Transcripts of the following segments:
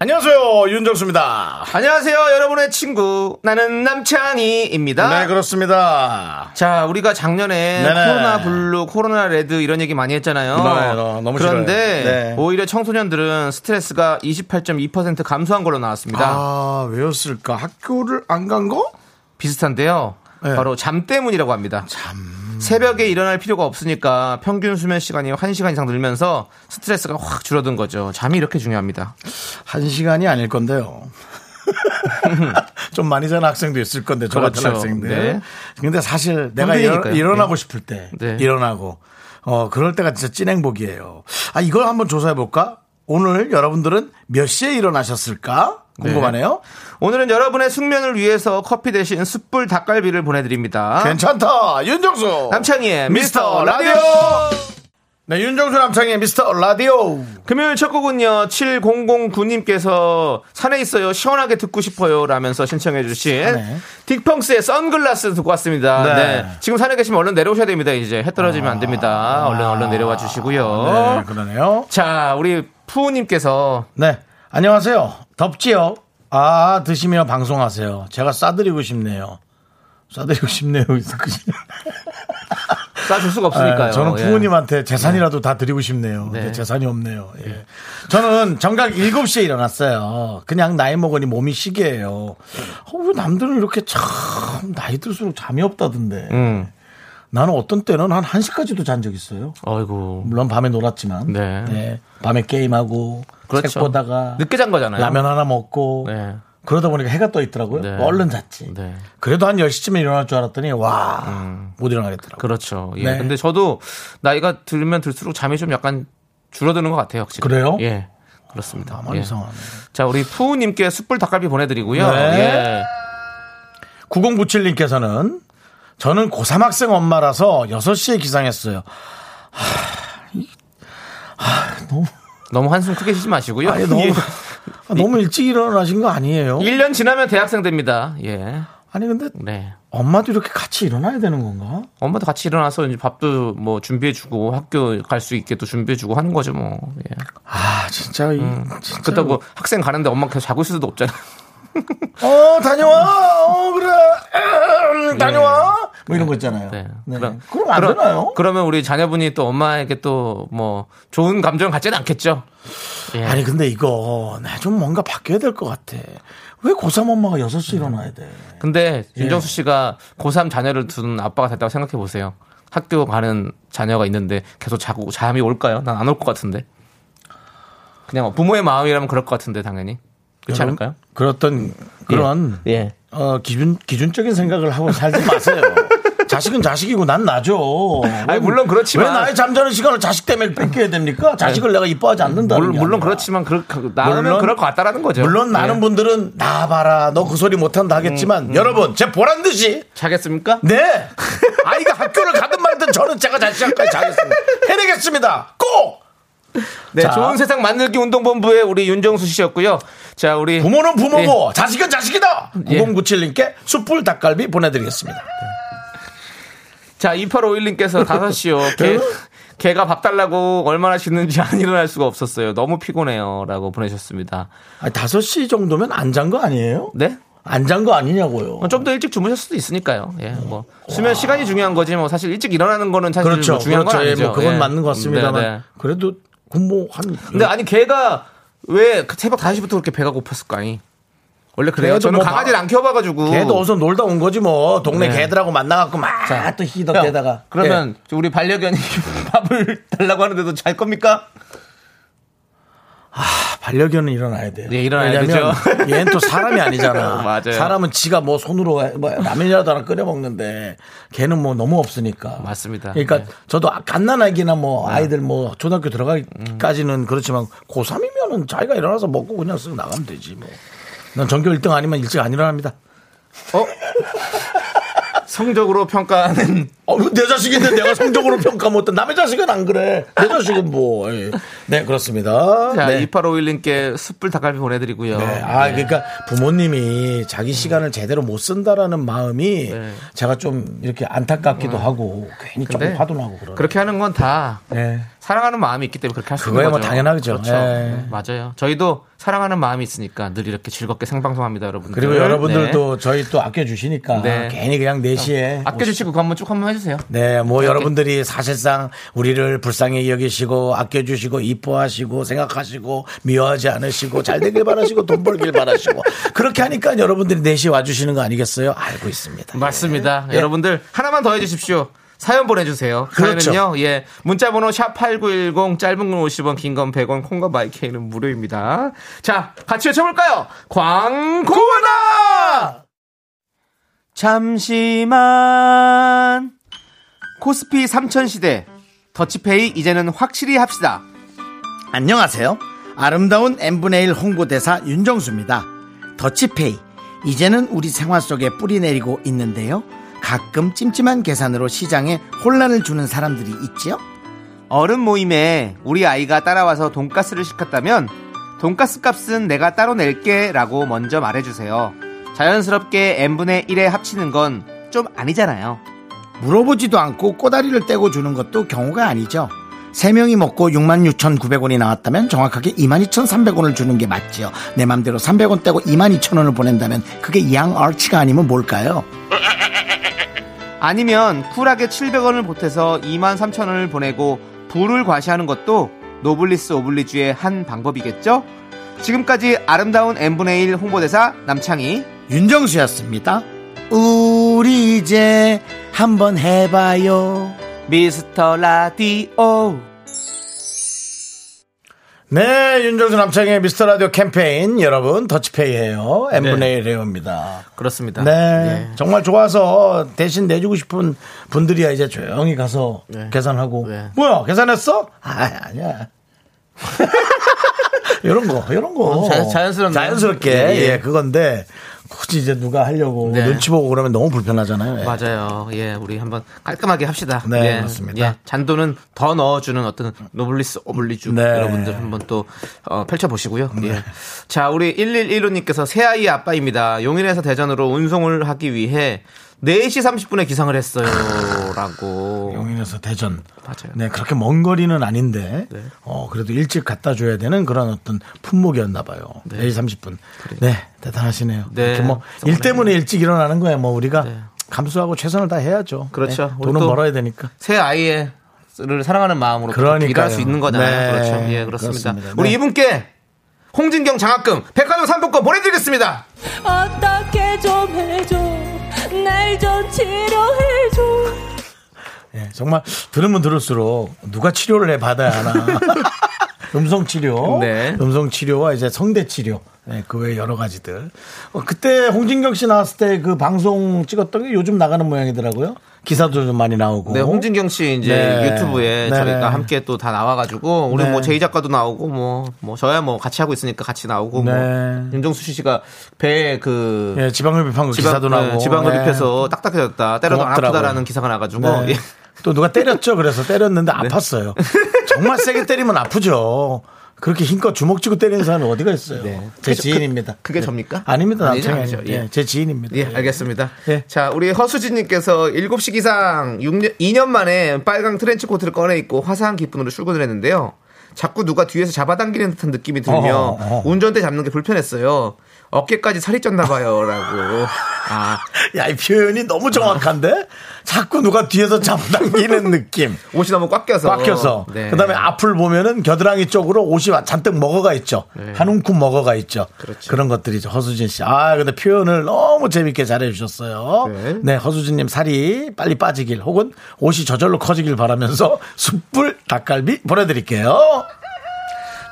안녕하세요, 윤정수입니다. 안녕하세요, 여러분의 친구 나는 남창희입니다. 네, 그렇습니다. 자, 우리가 작년에 네네. 코로나 블루, 코로나 레드 이런 얘기 많이 했잖아요. 너무 그런데 네. 오히려 청소년들은 스트레스가 28.2% 감소한 걸로 나왔습니다. 아, 왜였을까? 학교를 안 간 거? 비슷한데요. 네. 바로 잠 때문이라고 합니다. 잠. 새벽에 일어날 필요가 없으니까 평균 수면 시간이 1시간 이상 늘면서 스트레스가 확 줄어든 거죠. 잠이 이렇게 중요합니다. 1시간이 아닐 건데요. 좀 많이 자는 학생도 있을 건데, 저 같은 학생들. 네. 근데 사실 내가 일어나고 네. 싶을 때 네. 일어나고 그럴 때가 진짜 찐행복이에요. 아, 이걸 한번 조사해볼까? 오늘 여러분들은 몇 시에 일어나셨을까? 궁금하네요. 네. 오늘은 여러분의 숙면을 위해서 커피 대신 숯불 닭갈비를 보내드립니다. 괜찮다. 윤정수 남창희의 미스터 라디오. 네, 윤정수 남창희의 미스터 라디오. 금요일 첫 곡은요 7009님께서 산에 있어요 시원하게 듣고 싶어요 라면서 신청해 주신 네. 딕펑스의 선글라스 듣고 왔습니다. 네. 네. 지금 산에 계시면 얼른 내려오셔야 됩니다. 이제 해 떨어지면 안 됩니다. 얼른 내려와 주시고요. 네, 그러네요. 자, 우리 푸우님께서 네, 안녕하세요. 덥지요? 아, 드시며 방송하세요. 제가 싸드리고 싶네요. 싸줄 수가 없으니까요. 저는 부모님한테 재산이라도 다 드리고 싶네요. 네. 재산이 없네요. 예. 저는 정각 7시에 일어났어요. 그냥 나이 먹으니 몸이 시계예요. 왜 남들은 이렇게 참 나이 들수록 잠이 없다던데. 나는 어떤 때는 한 1시까지도 잔 적 있어요. 아이고. 물론 밤에 놀았지만. 네. 네. 밤에 게임하고. 그렇죠. 책 보다가. 늦게 잔 거잖아요. 라면 하나 먹고. 네. 그러다 보니까 해가 떠 있더라고요. 네. 얼른 잤지. 네. 그래도 한 10시쯤에 일어날 줄 알았더니, 와, 못 일어나겠더라고요. 그렇죠. 예. 네. 근데 저도 나이가 들면 들수록 잠이 좀 약간 줄어드는 것 같아요. 확실히. 그래요? 예. 그렇습니다. 아, 예. 이상하네. 자, 우리 푸우님께 숯불 닭갈비 보내드리고요. 네. 예. 9097님께서는 저는 고3 학생 엄마라서 6시에 기상했어요. 너무 한숨 크게 쉬지 마시고요. 아니, 너무 일찍 일어나신 거 아니에요? 1년 지나면 대학생 됩니다. 예. 아니, 근데 네. 엄마도 이렇게 같이 일어나야 되는 건가? 엄마도 같이 일어나서 이제 밥도 뭐 준비해주고 학교 갈 수 있게 또 준비해주고 하는 거죠 뭐. 예. 아, 진짜. 진짜 그렇다고 뭐. 학생 가는데 엄마 계속 자고 있을 수도 없잖아. 다녀와. 그래. 다녀와. 뭐 이런 거 있잖아요. 네. 네. 그럼 안 되나요? 그러면 우리 자녀분이 또 엄마에게 또 뭐 좋은 감정 갖지는 않겠죠. 예. 아니, 근데 이거 나 좀 뭔가 바뀌어야 될 것 같아. 왜 고3 엄마가 6시 일어나야 돼? 근데 예. 윤정수 씨가 고3 자녀를 둔 아빠가 됐다고 생각해 보세요. 학교 가는 자녀가 있는데 계속 자고 잠이 올까요? 난 안 올 것 같은데. 그냥 부모의 마음이라면 그럴 것 같은데 당연히. 그렇지 않을까요? 그런 예. 기준적인 생각을 하고 살지 마세요. 자식은 자식이고 난 나죠. 아니, 물론 그렇지만. 왜 나의 잠자는 시간을 자식 때문에 뺏겨야 됩니까? 자식을 내가 이뻐하지 않는다는 물론 그렇지만, 나는 그럴 것 같다라는 거죠. 물론 많은 예. 분들은 나 봐라, 너 그 소리 못한다 하겠지만, 여러분, 제 보란 듯이. 자겠습니까? 네! 아이가 학교를 가든 말든 저는 제가 자식한까지 자겠습니다. 해내겠습니다! 꼭! 네, 자. 좋은 세상 만들기 운동본부의 우리 윤정수 씨였고요. 자, 우리 부모는 부모고 예. 자식은 자식이다. 9097님께 숯불 닭갈비 보내드리겠습니다. 자, 2851님께서 5시요. 걔가 밥 달라고 얼마나 짖는지 안 일어날 수가 없었어요. 너무 피곤해요라고 보내셨습니다. 아니, 5시 정도면 안 잔 거 아니에요? 네? 안 잔 거 아니냐고요. 좀 더 일찍 주무셨을 수도 있으니까요. 예, 뭐 수면 시간이 중요한 거지 뭐 사실 일찍 일어나는 거는 사실 그렇죠, 뭐 중요한 건 아니죠. 예, 뭐 그건 예. 맞는 것 같습니다만 네네. 그래도 군복한. 근데 아니 걔가 왜 새벽 5시부터 그렇게 배가 고팠을까니? 원래 그래요. 저는 뭐 강아지를 안 키워봐가지고. 걔도 어서 놀다 온 거지 뭐. 동네 네. 개들하고 만나갖고 막 또 히덕대다가. 그러면 네. 우리 반려견이 밥을 달라고 하는데도 잘 겁니까? 반려견은 일어나야 돼요. 네, 일어나야 되죠. 얘는 또 사람이 아니잖아. 맞아요. 사람은 지가 뭐 손으로 라면이라도 하나 끓여 먹는데 걔는 뭐 너무 없으니까. 맞습니다. 그러니까 네. 저도 갓난아기나 뭐 아이들 뭐 초등학교 들어가기까지는 그렇지만 고3이면은 자기가 일어나서 먹고 그냥 쓱 나가면 되지 뭐. 난 전교 1등 아니면 일찍 안 일어납니다. 어? 성적으로 평가하는 내 자식인데 내가 성적으로 평가 못해. 남의 자식은 안 그래. 내 자식은 뭐. 네, 그렇습니다. 자, 네. 2851님께 숯불 닭갈비 보내드리고요. 네. 아, 네. 그러니까 부모님이 자기 시간을 제대로 못 쓴다라는 마음이 네. 제가 좀 이렇게 안타깝기도 하고 괜히 조금 화도 나고 그러네. 그렇게 하는 건 다 네. 사랑하는 마음이 있기 때문에 그렇게 할 수 있는 거죠. 그거야 뭐 당연하죠. 그렇죠. 네. 맞아요. 저희도 사랑하는 마음이 있으니까 늘 이렇게 즐겁게 생방송합니다, 여러분들. 그리고 여러분들도 네. 저희 또 아껴주시니까 네. 괜히 그냥 4시에 아껴주시고 그거 한번 쭉 한번 해주세요. 네, 뭐 이렇게. 여러분들이 사실상 우리를 불쌍히 여기시고 아껴주시고 이뻐하시고 생각하시고 미워하지 않으시고 잘 되길 바라시고 돈 벌길 바라시고 그렇게 하니까 여러분들이 4시에 와주시는 거 아니겠어요? 알고 있습니다. 맞습니다. 네. 여러분들 하나만 더 해주십시오. 사연 보내주세요. 그렇죠. 사연은요. 예, 문자번호 샵8910 짧은 건 50원 긴 건 100원 콩과 마이케이는 무료입니다. 자, 같이 외쳐볼까요? 광고하다. 잠시만 코스피 삼천시대 더치페이 이제는 확실히 합시다. 안녕하세요. 아름다운 N분의 1 홍보대사 윤정수입니다. 더치페이 이제는 우리 생활 속에 뿌리내리고 있는데요. 가끔 찜찜한 계산으로 시장에 혼란을 주는 사람들이 있지요. 어른 모임에 우리 아이가 따라와서 돈가스를 시켰다면 돈가스 값은 내가 따로 낼게 라고 먼저 말해주세요. 자연스럽게 N분의 1에 합치는 건 좀 아니잖아요. 물어보지도 않고 꼬다리를 떼고 주는 것도 경우가 아니죠. 3명이 먹고 66,900원이 나왔다면 정확하게 22,300원을 주는 게 맞지요. 내 맘대로 300원 떼고 22,000원을 보낸다면 그게 양아치가 아니면 뭘까요? 아니면 쿨하게 700원을 보태서 23,000원을 보내고 부를 과시하는 것도 노블리스 오블리주의 한 방법이겠죠? 지금까지 아름다운 N분의 1 홍보대사 남창희 윤정수였습니다. 우리 이제 한번 해봐요. 미스터 라디오. 네, 윤정수 남창의 미스터 라디오 캠페인 여러분 더치페이예요. N분의 1회입니다. 그렇습니다. 네, 네, 정말 좋아서 대신 내주고 싶은 분들이야 이제 조용히 가서 네. 계산하고 네. 뭐야 계산했어? 아, 아니야. 이런 거 자연스럽게 네. 예, 그건데 굳이 이제 누가 하려고 네. 눈치 보고 그러면 너무 불편하잖아요. 예. 맞아요. 예, 우리 한번 깔끔하게 합시다. 네, 예. 맞습니다. 예. 잔돈은 더 넣어주는 어떤 노블리스 오블리주 네. 여러분들 한번 또 펼쳐보시고요. 네. 예. 자, 우리 1115님께서 새아이 아빠입니다. 용인에서 대전으로 운송을 하기 위해 4시 30분에 기상을 했어요. 라고. 용인에서 대전. 맞아요. 네, 그렇게 먼 거리는 아닌데, 네. 그래도 일찍 갖다 줘야 되는 그런 어떤 품목이었나 봐요. 네. 4시 30분. 그래요. 네, 대단하시네요. 네. 뭐, 일 때문에 일찍 일어나는 거야. 뭐, 우리가 네. 감수하고 최선을 다 해야죠. 그렇죠. 네. 돈은 벌어야 되니까. 새 아이를 사랑하는 마음으로 일할 수 있는 거잖아요. 네. 그렇죠. 예, 그렇습니다. 네. 우리 이분께 홍진경 장학금, 백화점 상품권 보내드리겠습니다. 어떻게 좀 해줘. 날 좀 치료해줘. 예, 정말 들으면 들을수록 누가 치료를 해 받아야 하나. 음성치료, 네. 음성치료와 이제 성대치료, 네, 그 외 여러 가지들. 그때 홍진경 씨 나왔을 때 그 방송 찍었던 게 요즘 나가는 모양이더라고요. 기사도 좀 많이 나오고. 네, 홍진경 씨 이제 네. 유튜브에 네. 저희가 함께 또 다 나와가지고 우리 네. 뭐 제이 작가도 나오고 뭐 저야 뭐 같이 하고 있으니까 같이 나오고 네. 뭐 윤정수 씨가 배에 그 네, 지방흡입한 기사도 나오고 지방흡입해서 네. 딱딱해졌다 때려도 안 아프다라는 기사가 나가지고 네. 또 누가 때렸죠. 그래서 때렸는데 네. 아팠어요. 정말 세게 때리면 아프죠. 그렇게 힘껏 주먹 쥐고 때리는 사람은 어디가 있어요. 네. 제 지인입니다. 그게 네. 접니까? 아닙니다. 남편이죠. 예. 예. 제 지인입니다. 예, 알겠습니다. 예. 자, 우리 허수진님께서 7시 기상 2년 만에 빨강 트렌치코트를 꺼내 입고 화사한 기분으로 출근을 했는데요. 자꾸 누가 뒤에서 잡아당기는 듯한 느낌이 들며 운전대 잡는 게 불편했어요. 어깨까지 살이 쪘나 봐요. 라고. 아. 야, 이 표현이 너무 정확한데? 자꾸 누가 뒤에서 잡아당기는 느낌. 옷이 너무 꽉 껴서. 네. 그 다음에 앞을 보면은 겨드랑이 쪽으로 옷이 잔뜩 먹어가 있죠. 네. 한 움큼 먹어가 있죠. 그렇죠. 그런 것들이죠. 허수진 씨. 아, 근데 표현을 너무 재밌게 잘해주셨어요. 네. 네, 허수진님 살이 빨리 빠지길 혹은 옷이 저절로 커지길 바라면서 숯불 닭갈비 보내드릴게요.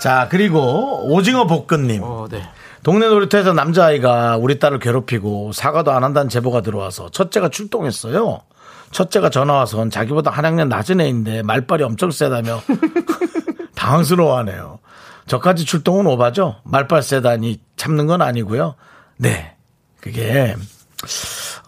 자, 그리고 오징어 볶음님. 네. 동네 놀이터에서 남자아이가 우리 딸을 괴롭히고 사과도 안 한다는 제보가 들어와서 첫째가 출동했어요. 첫째가 전화와선 자기보다 한 학년 낮은 애인데 말빨이 엄청 세다며 당황스러워하네요. 저까지 출동은 오바죠? 말빨 세다니 참는 건 아니고요. 네. 그게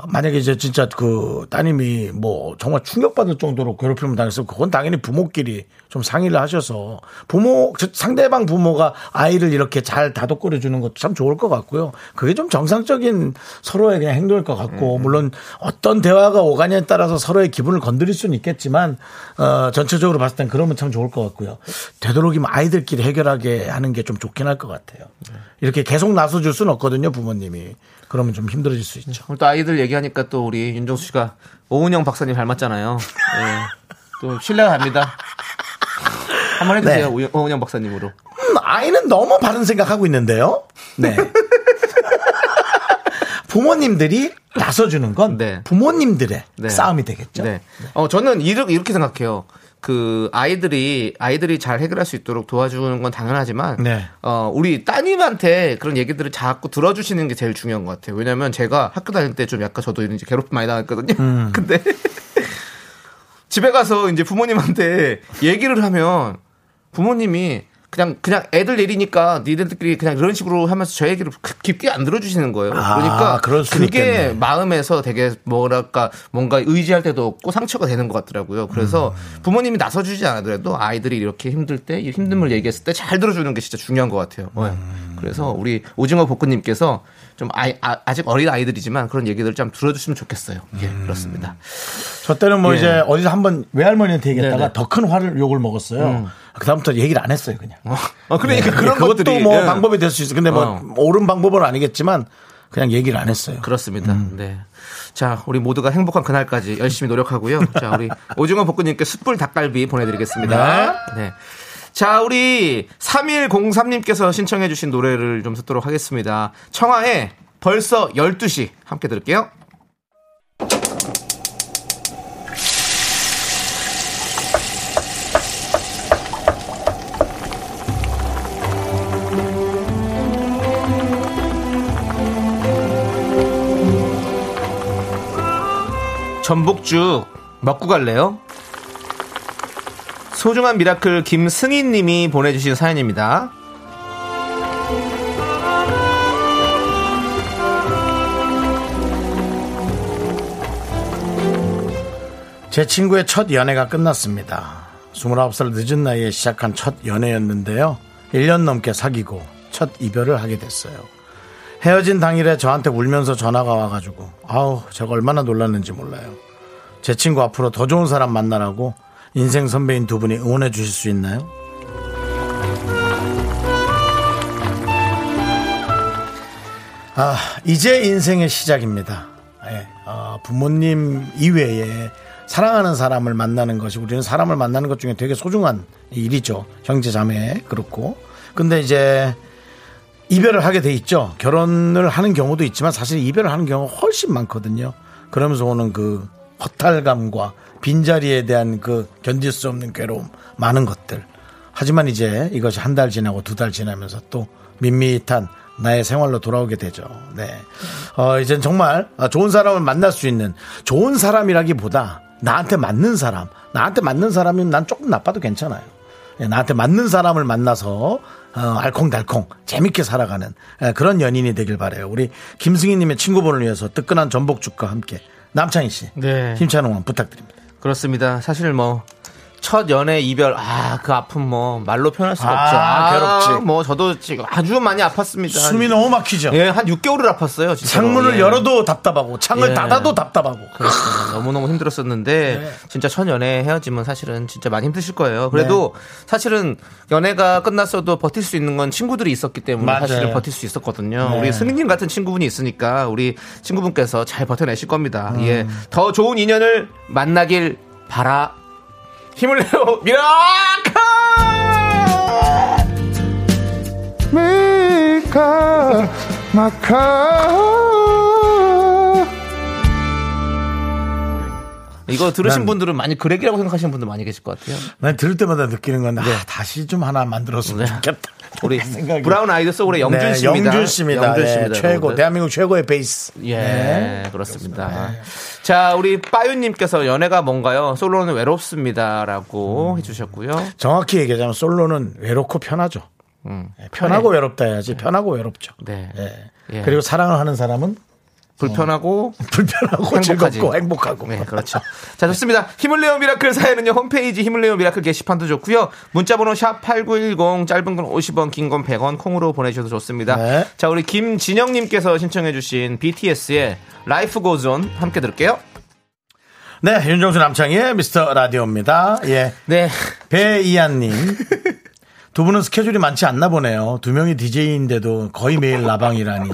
만약에 이제 진짜 그 따님이 뭐 정말 충격받을 정도로 괴롭힘을 당했으면 그건 당연히 부모끼리 좀 상의를 하셔서 부모, 상대방 부모가 아이를 이렇게 잘 다독거려 주는 것도 참 좋을 것 같고요. 그게 좀 정상적인 서로의 그냥 행동일 것 같고, 물론 어떤 대화가 오가냐에 따라서 서로의 기분을 건드릴 수는 있겠지만, 전체적으로 봤을 땐 그러면 참 좋을 것 같고요. 되도록이면 아이들끼리 해결하게 하는 게 좀 좋긴 할 것 같아요. 이렇게 계속 나서줄 수는 없거든요, 부모님이. 그러면 좀 힘들어질 수 있죠. 또 아이들 얘기하니까 또 우리 윤정수 씨가 오은영 박사님 닮았잖아요. 네. 또 신뢰가 갑니다. 한번 해주세요. 네. 오은영 박사님으로. 아이는 너무 바른 생각하고 있는데요. 네. 부모님들이 나서주는 건 네. 부모님들의 네. 싸움이 되겠죠. 네. 네. 저는 이렇게 생각해요. 그 아이들이 잘 해결할 수 있도록 도와주는 건 당연하지만 네. 우리 따님한테 그런 얘기들을 자꾸 들어주시는 게 제일 중요한 것 같아요. 왜냐하면 제가 학교 다닐 때 좀 약간 저도 이제 괴롭힘 많이 당했거든요. 근데 집에 가서 이제 부모님한테 얘기를 하면 부모님이 그냥 애들 일이니까 니들끼리 그냥 이런 식으로 하면서 저 얘기를 깊게 안 들어주시는 거예요. 그러니까 그게 있겠네. 마음에서 되게 뭐랄까 뭔가 의지할 때도 없고 상처가 되는 것 같더라고요. 그래서 부모님이 나서주지 않아도 아이들이 이렇게 힘들 때 힘듦을 얘기했을 때 잘 들어주는 게 진짜 중요한 것 같아요. 그래서 우리 오징어 볶음님께서 좀 아직 어린 아이들이지만 그런 얘기들 좀 들어주시면 좋겠어요. 예, 그렇습니다. 저 때는 뭐 이제 어디서 한번 외할머니한테 얘기했다가 더 큰 화를 욕을 먹었어요. 그다음부터 얘기를 안 했어요, 그냥. 그러니까 네. 그런 것도 뭐 방법이 될 수 있어요. 근데 뭐 옳은 방법은 아니겠지만 그냥 얘기를 안 했어요. 그렇습니다. 네. 자, 우리 모두가 행복한 그날까지 열심히 노력하고요. 자, 우리 오징어 볶음님께 숯불 닭갈비 보내드리겠습니다. 네. 네. 자, 우리 3103님께서 신청해 주신 노래를 좀 듣도록 하겠습니다. 청하의 벌써 12시 함께 들을게요. 전복죽 먹고 갈래요? 소중한 미라클 김승희님이 보내주신 사연입니다. 제 친구의 첫 연애가 끝났습니다. 29살 늦은 나이에 시작한 첫 연애였는데요. 1년 넘게 사귀고 첫 이별을 하게 됐어요. 헤어진 당일에 저한테 울면서 전화가 와가지고 아우 제가 얼마나 놀랐는지 몰라요. 제 친구 앞으로 더 좋은 사람 만나라고 인생 선배인 두 분이 응원해 주실 수 있나요? 아, 이제 인생의 시작입니다. 예, 부모님 이외에 사랑하는 사람을 만나는 것이 우리는 사람을 만나는 것 중에 되게 소중한 일이죠. 형제 자매 그렇고. 근데 이제 이별을 하게 돼 있죠. 결혼을 하는 경우도 있지만 사실 이별을 하는 경우가 훨씬 많거든요. 그러면서 오는 그 허탈감과 빈자리에 대한 그 견딜 수 없는 괴로움, 많은 것들. 하지만 이제 이것이 한 달 지나고 두 달 지나면서 또 밋밋한 나의 생활로 돌아오게 되죠. 네. 이젠 정말 좋은 사람을 만날 수 있는, 좋은 사람이라기보다 나한테 맞는 사람, 나한테 맞는 사람이면 난 조금 나빠도 괜찮아요. 나한테 맞는 사람을 만나서 알콩달콩 재밌게 살아가는 그런 연인이 되길 바라요. 우리 김승희님의 친구분을 위해서 뜨끈한 전복죽과 함께 남창희 씨, 네. 힘찬 응원 부탁드립니다. 그렇습니다. 사실 뭐 첫 연애 이별 그 아픔 뭐 말로 표현할 수가 없죠. 괴롭지. 뭐 저도 지금 아주 많이 아팠습니다. 숨이 너무 막히죠. 예, 한 6개월을 아팠어요. 진짜로. 창문을 열어도 답답하고 창을 닫아도 답답하고. 그렇습니다. 너무너무 힘들었었는데 진짜 첫 연애 헤어지면 사실은 진짜 많이 힘드실 거예요. 그래도 사실은 연애가 끝났어도 버틸 수 있는 건 친구들이 있었기 때문에 맞아요. 사실은 버틸 수 있었거든요. 우리 승희님 같은 친구분이 있으니까 우리 친구분께서 잘 버텨내실 겁니다. 예, 더 좋은 인연을 만나길 바라. 힘을 내요 미라카 마카 이거 들으신 분들은 많이 그렉이라고 생각하시는 분들 많이 계실 것 같아요. 난 들을 때마다 느끼는 건데 네. 아, 다시 좀 하나 만들었으면 좋겠다. 우리 브라운 아이드 소울의 영준 씨입니다. 영준 씨입니다. 네, 최고 대한민국 최고의 베이스. 예, 네. 그렇습니다. 네. 자, 우리 빠윤님께서 연애가 뭔가요? 솔로는 외롭습니다라고 해주셨고요. 정확히 얘기하자면 솔로는 외롭고 편하죠. 편하고 외롭다 해야지. 편하고 외롭죠. 네. 네. 예. 그리고 사랑을 하는 사람은 불편하고 행복하지. 즐겁고 행복하고. 네, 그렇죠. 자, 좋습니다. 힘을 내어 미라클 사연은요 홈페이지 힘을 내어 미라클 게시판도 좋고요. 문자번호 샵 8910 짧은 건 50원, 긴 건 100원 콩으로 보내주셔도 좋습니다. 네. 자, 우리 김진영님께서 신청해주신 BTS의 Life Goes On 함께 들을게요. 네, 윤정수 남창희의 미스터 라디오입니다. 예, 네, 배이안님. 두 분은 스케줄이 많지 않나 보네요. 두 명이 DJ인데도 거의 매일 라방이라니.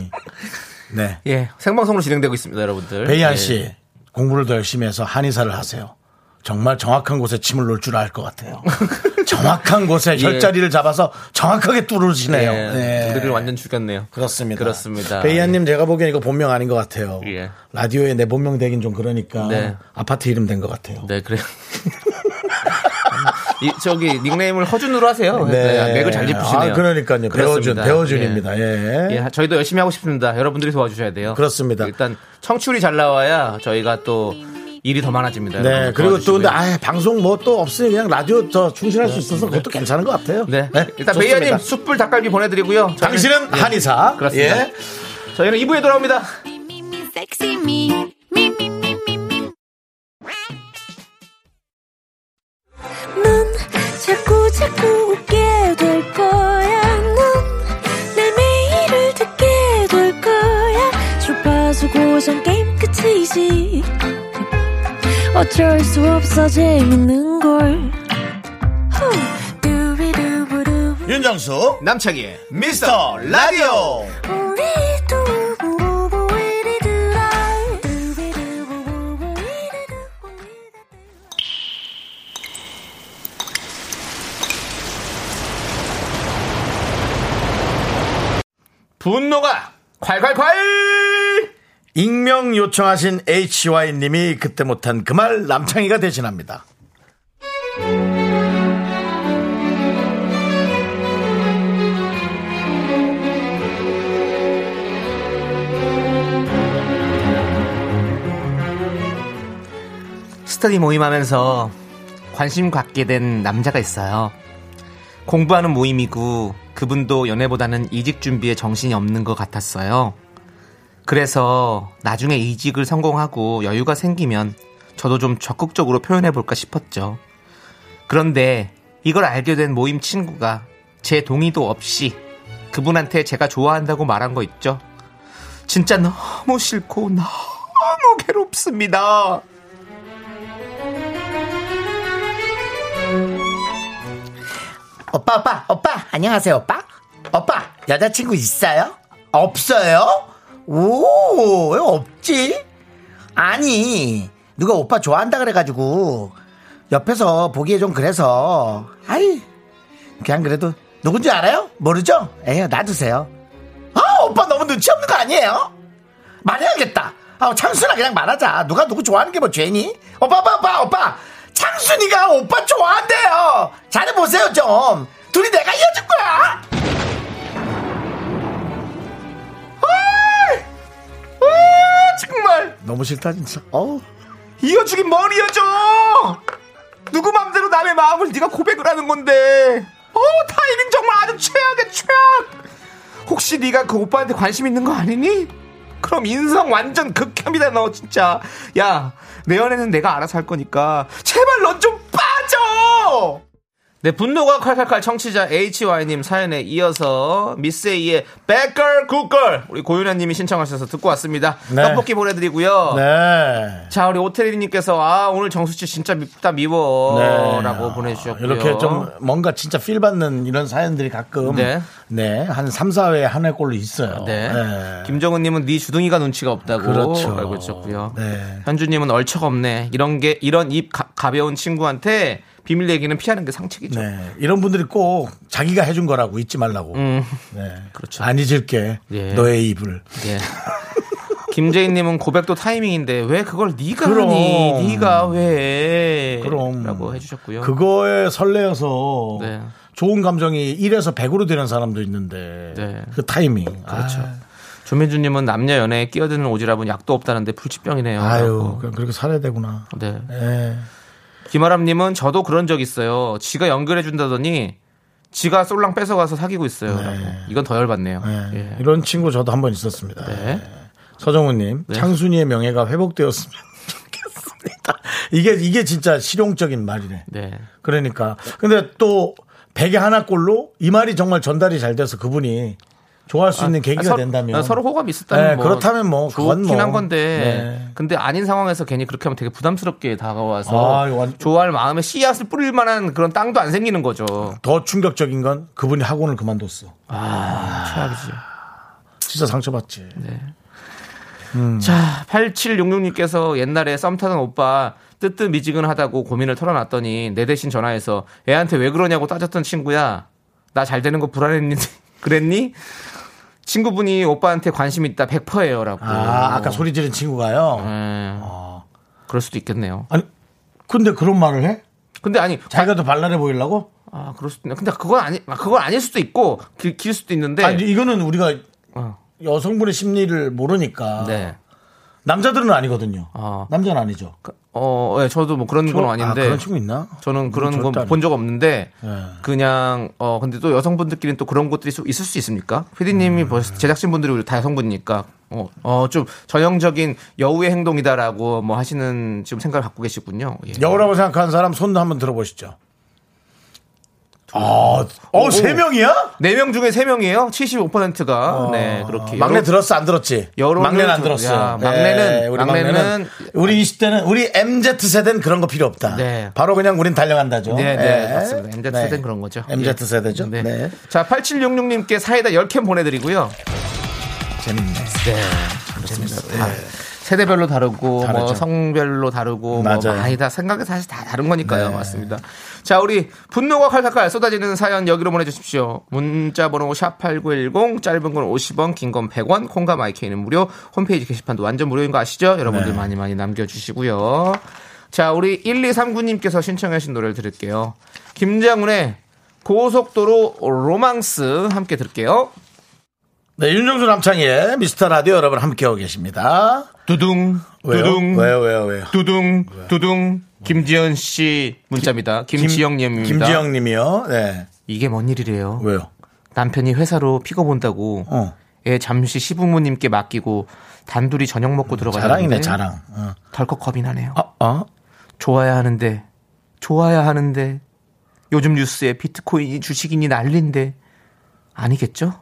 네. 예. 생방송으로 진행되고 있습니다, 여러분들. 베이안 씨, 예. 공부를 더 열심히 해서 한의사를 하세요. 정말 정확한 곳에 침을 놓을 줄 알 것 같아요. 정확한 곳에 혈자리를 예. 잡아서 정확하게 뚫으시네요. 예. 예. 우리를 완전 죽였네요. 그렇습니다. 그렇습니다. 베이안님, 제가 보기엔 이거 본명 아닌 것 같아요. 예. 라디오에 내 본명 되긴 좀 그러니까 네. 아파트 이름 된 것 같아요. 네, 그래요. 저기 닉네임을 허준으로 하세요. 네. 맥을 잘 짚으시네요. 아, 그러니까요. 배어준, 배어준입니다. 예. 예. 예. 저희도 열심히 하고 싶습니다. 여러분들이 도와주셔야 돼요. 그렇습니다. 일단 청취율이 잘 나와야 저희가 또 일이 더 많아집니다. 네. 그리고 도와주시고요. 또 근데 아예 방송 뭐 또 없으니 그냥 라디오 더 충실할 수 있어서 그것도 괜찮은 것 같아요. 네. 네. 일단 메이아님 숯불 닭갈비 보내드리고요. 당신은 예. 한의사. 그렇습니다. 예. 저희는 2부에 돌아옵니다. 자꾸 자꾸 웃게 될 거야. 넌내 매일을 듣게 될 거야. 주파수 고정 게임 끝이지. 어쩔 수 없어 재밌는 걸. 윤정수 남창희 미스터 라디오. 분노가 콸콸콸. 익명 요청하신 HY님이 그때 못한 그 말 남창희가 대신합니다. 스터디 모임하면서 관심 갖게 된 남자가 있어요. 공부하는 모임이고 그분도 연애보다는 이직 준비에 정신이 없는 것 같았어요. 그래서 나중에 이직을 성공하고 여유가 생기면 저도 좀 적극적으로 표현해볼까 싶었죠. 그런데 이걸 알게 된 모임 친구가 제 동의도 없이 그분한테 제가 좋아한다고 말한 거 있죠. 진짜 너무 싫고 너무 괴롭습니다. 오빠, 안녕하세요, 오빠. 오빠, 여자친구 있어요? 없어요? 오, 왜 없지? 아니, 누가 오빠 좋아한다 그래가지고, 옆에서 보기에 좀 그래서, 아이, 그냥 그래도, 누군지 알아요? 모르죠? 에휴, 놔두세요. 아, 오빠 너무 눈치 없는 거 아니에요? 말해야겠다. 아, 창순아, 그냥 말하자. 누가 누구 좋아하는 게 뭐 죄니? 오빠. 창순이가 오빠 좋아한대요. 잘해보세요 좀. 둘이 내가 이어줄 거야. 아, 정말 너무 싫다 진짜. 이어주긴 뭘 이어줘. 누구 맘대로 남의 마음을 네가 고백을 하는 건데. 타이밍 정말 아주 최악의 최악. 혹시 네가 그 오빠한테 관심 있는 거 아니니? 그럼 인성 완전 극혐이다 너 진짜. 야, 내 연애는 내가 알아서 할 거니까 제발 넌 좀 빠져. 네, 분노가 칼칼칼 청취자 HY님 사연에 이어서 미스A의 백걸 굿걸 우리 고윤아님이 신청하셔서 듣고 왔습니다. 네. 떡볶이 보내드리고요. 네. 자, 우리 오태리님께서 아 오늘 정수씨 진짜 밉다 미워라고 네. 보내주셨고요. 이렇게 좀 뭔가 진짜 필 받는 이런 사연들이 가끔 네, 네, 한 3, 4회 한 회꼴로 있어요. 네. 네. 김정은님은 네 주둥이가 눈치가 없다고 그렇죠. 알고 있었고요. 네. 현주님은 얼척 없네. 이런 게 이런 입 가벼운 친구한테 비밀 얘기는 피하는 게 상책이죠. 네. 이런 분들이 꼭 자기가 해준 거라고 잊지 말라고. 네. 그렇죠. 안 잊을게. 예. 너의 입을. 예. 김재인님은 고백도 타이밍인데 왜 그걸 네가 하니? 네가 왜? 그럼라고 해주셨고요. 그거에 설레어서 네. 좋은 감정이 1에서 100으로 되는 사람도 있는데 네. 그 타이밍 그렇죠. 아. 조민주님은 남녀 연애에 끼어드는 오지랖은 약도 없다는데 풀치병이네요. 아유 그럼 그렇게 살아야 되구나. 네. 네. 김아람님은 저도 그런 적 있어요. 지가 연결해 준다더니. 지가 쏠랑 뺏어가서 사귀고 있어요. 네. 이건 더 열받네요. 네. 예. 이런 친구 저도 한번 있었습니다. 네. 서정우님, 네. 창순이의 명예가 회복되었으면 좋겠습니다. 이게 진짜 실용적인 말이네. 네. 그러니까. 근데 또 100에 하나 꼴로 이 말이 정말 전달이 잘 돼서 그분이 좋아할 수 있는 계기가 된다면. 서로 호감이 있었다면. 네, 뭐 그렇다면 뭐. 그건 뭐. 한 건데. 네. 근데 아닌 상황에서 괜히 그렇게 하면 되게 부담스럽게 다가와서. 아, 좋아할 마음에 씨앗을 뿌릴 만한 그런 땅도 안 생기는 거죠. 더 충격적인 건 그분이 학원을 그만뒀어. 아, 최악이지. 진짜 상처받지. 네. 자, 8766님께서 옛날에 썸 타던 오빠 뜨뜻 미지근하다고 고민을 털어놨더니 내 대신 전화해서 애한테 왜 그러냐고 따졌던 친구야. 나 잘 되는 거 불안했는데. 그랬니? 친구분이 오빠한테 관심 있다 100%예요 라고. 아, 아까 소리 지른 친구가요? 어. 그럴 수도 있겠네요. 아니, 근데 그런 말을 해? 근데 아니. 자기가 더 발랄해 보이려고? 아, 그럴 수도 있네. 근데 그건 아닐 수도 있고, 길 수도 있는데. 아니, 이거는 우리가 여성분의 심리를 모르니까. 네. 남자들은 아니거든요. 남자는 아니죠. 예, 저도 뭐 그런 건 아닌데. 아, 그런 친구 있나? 저는 그런 건 본 적 없는데, 예. 그냥, 근데 또 여성분들끼리는 또 그런 것들이 있을 수 있습니까? 피디님이 제작진분들이 다 여성분이니까, 좀 전형적인 여우의 행동이다라고 뭐 하시는 지금 생각을 갖고 계시군요. 예. 여우라고 생각하는 사람 손도 한번 들어보시죠. 세 명이야? 4명 중에 3명이에요? 75%가. 네, 그렇게. 막내 들었어, 안 들었지? 막내는 안 들었어. 야, 막내는, 예, 막내는. 우리 20대는, 우리 MZ세대는 그런 거 필요 없다. 네. 바로 그냥 우린 달려간다죠. 네, 네. 예. 맞습니다. MZ세대는 네. 그런 거죠. MZ세대죠. 네. 네. 자, 8766님께 사이다 10캔 보내드리고요. 재밌네. 네. 그렇습니다. 네. 아, 세대별로 다르고, 다르죠. 뭐 성별로 다르고, 맞아요. 뭐 많이 다 생각이 사실 다 다른 거니까요. 네. 맞습니다. 자, 우리 분노가 칼칼칼 쏟아지는 사연 여기로 보내주십시오. 문자번호 샵8910, 짧은 건 50원, 긴 건 100원, 콩과 마이케이는 무료, 홈페이지 게시판도 완전 무료인 거 아시죠? 여러분들 네. 많이 많이 남겨주시고요. 자, 우리 1239님께서 신청하신 노래를 들을게요. 김장훈의 고속도로 로망스 함께 들을게요. 네, 윤정수 남창희의 미스터 라디오 여러분 함께하고 계십니다. 두둥, 왜요? 두둥, 왜요? 두둥, 왜요? 두둥, 김지현 씨 문자입니다. 김지영님입니다. 김지영님이요? 네. 이게 뭔 일이래요? 왜요? 남편이 회사로 픽업 온다고 애 잠시 시부모님께 맡기고 단둘이 저녁 먹고 들어가는데 자랑이네, 자랑. 덜컥 겁이 나네요. 좋아야 하는데 요즘 뉴스에 비트코인이 주식이니 난리인데 아니겠죠?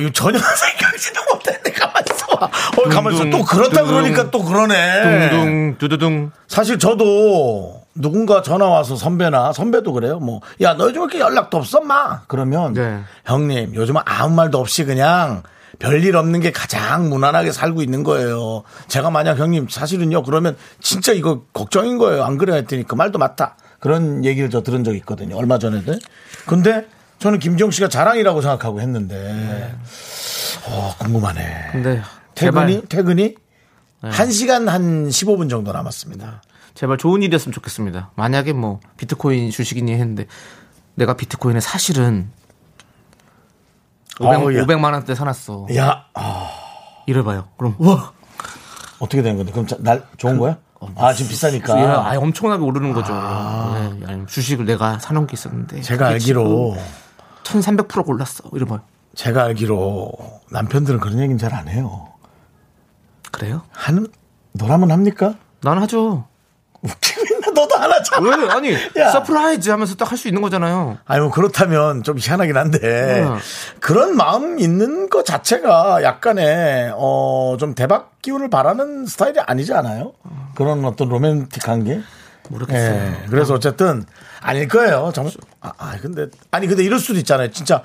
이거 전혀 생각지도 못했는데 가만있어 또 그렇다 둥둥, 그러니까 또 그러네 둥둥 두두둥. 사실 저도 누군가 전화와서 선배도 그래요. 뭐 야 너 요즘 이렇게 연락도 없어 마 그러면 네. 형님 요즘은 아무 말도 없이 그냥 별일 없는 게 가장 무난하게 살고 있는 거예요. 제가 만약 형님 사실은요 그러면 진짜 이거 걱정인 거예요. 안 그래야 했더니 그 말도 맞다 그런 얘기를 저 들은 적이 있거든요. 얼마 전에도. 근데 저는 김지영 씨가 자랑이라고 생각하고 했는데, 궁금하네. 근데 퇴근이 네. 1시간 한 15분 정도 남았습니다. 제발 좋은 일이었으면 좋겠습니다. 만약에 뭐 비트코인 주식이니 했는데 내가 비트코인을 사실은 500만 원대 사놨어. 야, 이래봐요. 그럼 와 어떻게 되는 건데? 그럼 날 좋은 거야? 지금 비싸니까. 예, 엄청나게 오르는 거죠. 네, 주식을 내가 사놓은 게 있었는데. 제가 알기로. 1300% 올랐어. 이러면. 제가 알기로 남편들은 그런 얘기는 잘 안 해요. 그래요? 너라면 합니까? 난 하죠. 웃기면 너도 안 하잖아. 왜? 아니, 야. 서프라이즈 하면서 딱 할 수 있는 거잖아요. 아니, 뭐 그렇다면 좀 희한하긴 한데. 그런 마음 있는 거 자체가 약간의, 좀 대박 기운을 바라는 스타일이 아니지 않아요? 그런 어떤 로맨틱한 게? 모르겠어요. 예, 그래서 어쨌든 아닐 거예요. 근데 이럴 수도 있잖아요. 진짜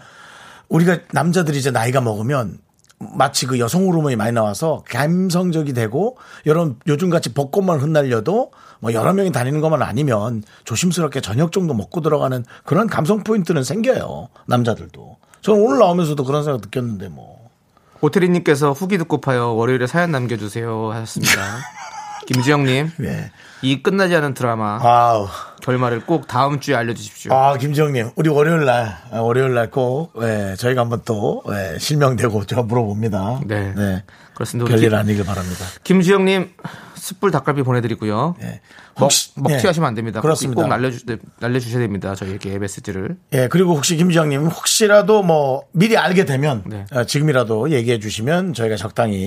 우리가 남자들이 이제 나이가 먹으면 마치 그 여성 호르몬이 많이 나와서 감성적이 되고 이런 요즘같이 벚꽃만 흩날려도 뭐 여러 명이 다니는 것만 아니면 조심스럽게 저녁 정도 먹고 들어가는 그런 감성 포인트는 생겨요. 남자들도. 저는 오늘 나오면서도 그런 생각 느꼈는데 뭐. 오태리님께서 후기 듣고 파요. 월요일에 사연 남겨주세요 하셨습니다. 김지영님, 네. 이 끝나지 않은 드라마 아우. 결말을 꼭 다음 주에 알려주십시오. 아 김지영님, 우리 월요일 날 꼭 네, 저희가 한번 또 네, 실명되고 제가 물어봅니다. 네, 네. 그렇습니다. 별일 아니길 바랍니다. 김지영님, 숯불 닭갈비 보내드리고요. 네. 혹시 먹튀하시면 안 됩니다. 그렇습니다. 꼭 알려주셔야 됩니다. 저희에게 메시지를. 예, 그리고 혹시 김지영님 혹시라도 뭐 미리 알게 되면 네. 지금이라도 얘기해 주시면 저희가 적당히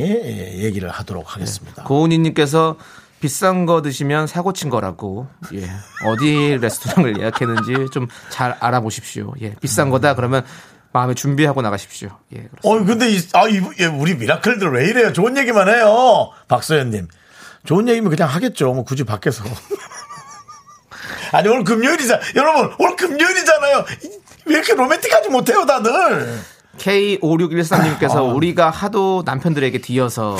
얘기를 하도록 하겠습니다. 네. 고은희님께서 비싼 거 드시면 사고 친 거라고. 예, 어디 레스토랑을 예약했는지 좀 잘 알아보십시오. 예, 비싼 거다 그러면. 마음에 준비하고 나가십시오. 예, 근데 우리 미라클들 왜 이래요? 좋은 얘기만 해요, 박서연님. 좋은 얘기면 그냥 하겠죠. 뭐 굳이 밖에서. 아니 오늘 금요일이잖아, 여러분. 오늘 금요일이잖아요. 왜 이렇게 로맨틱하지 못해요, 다들? K5613님께서 우리가 하도 남편들에게 뒤어서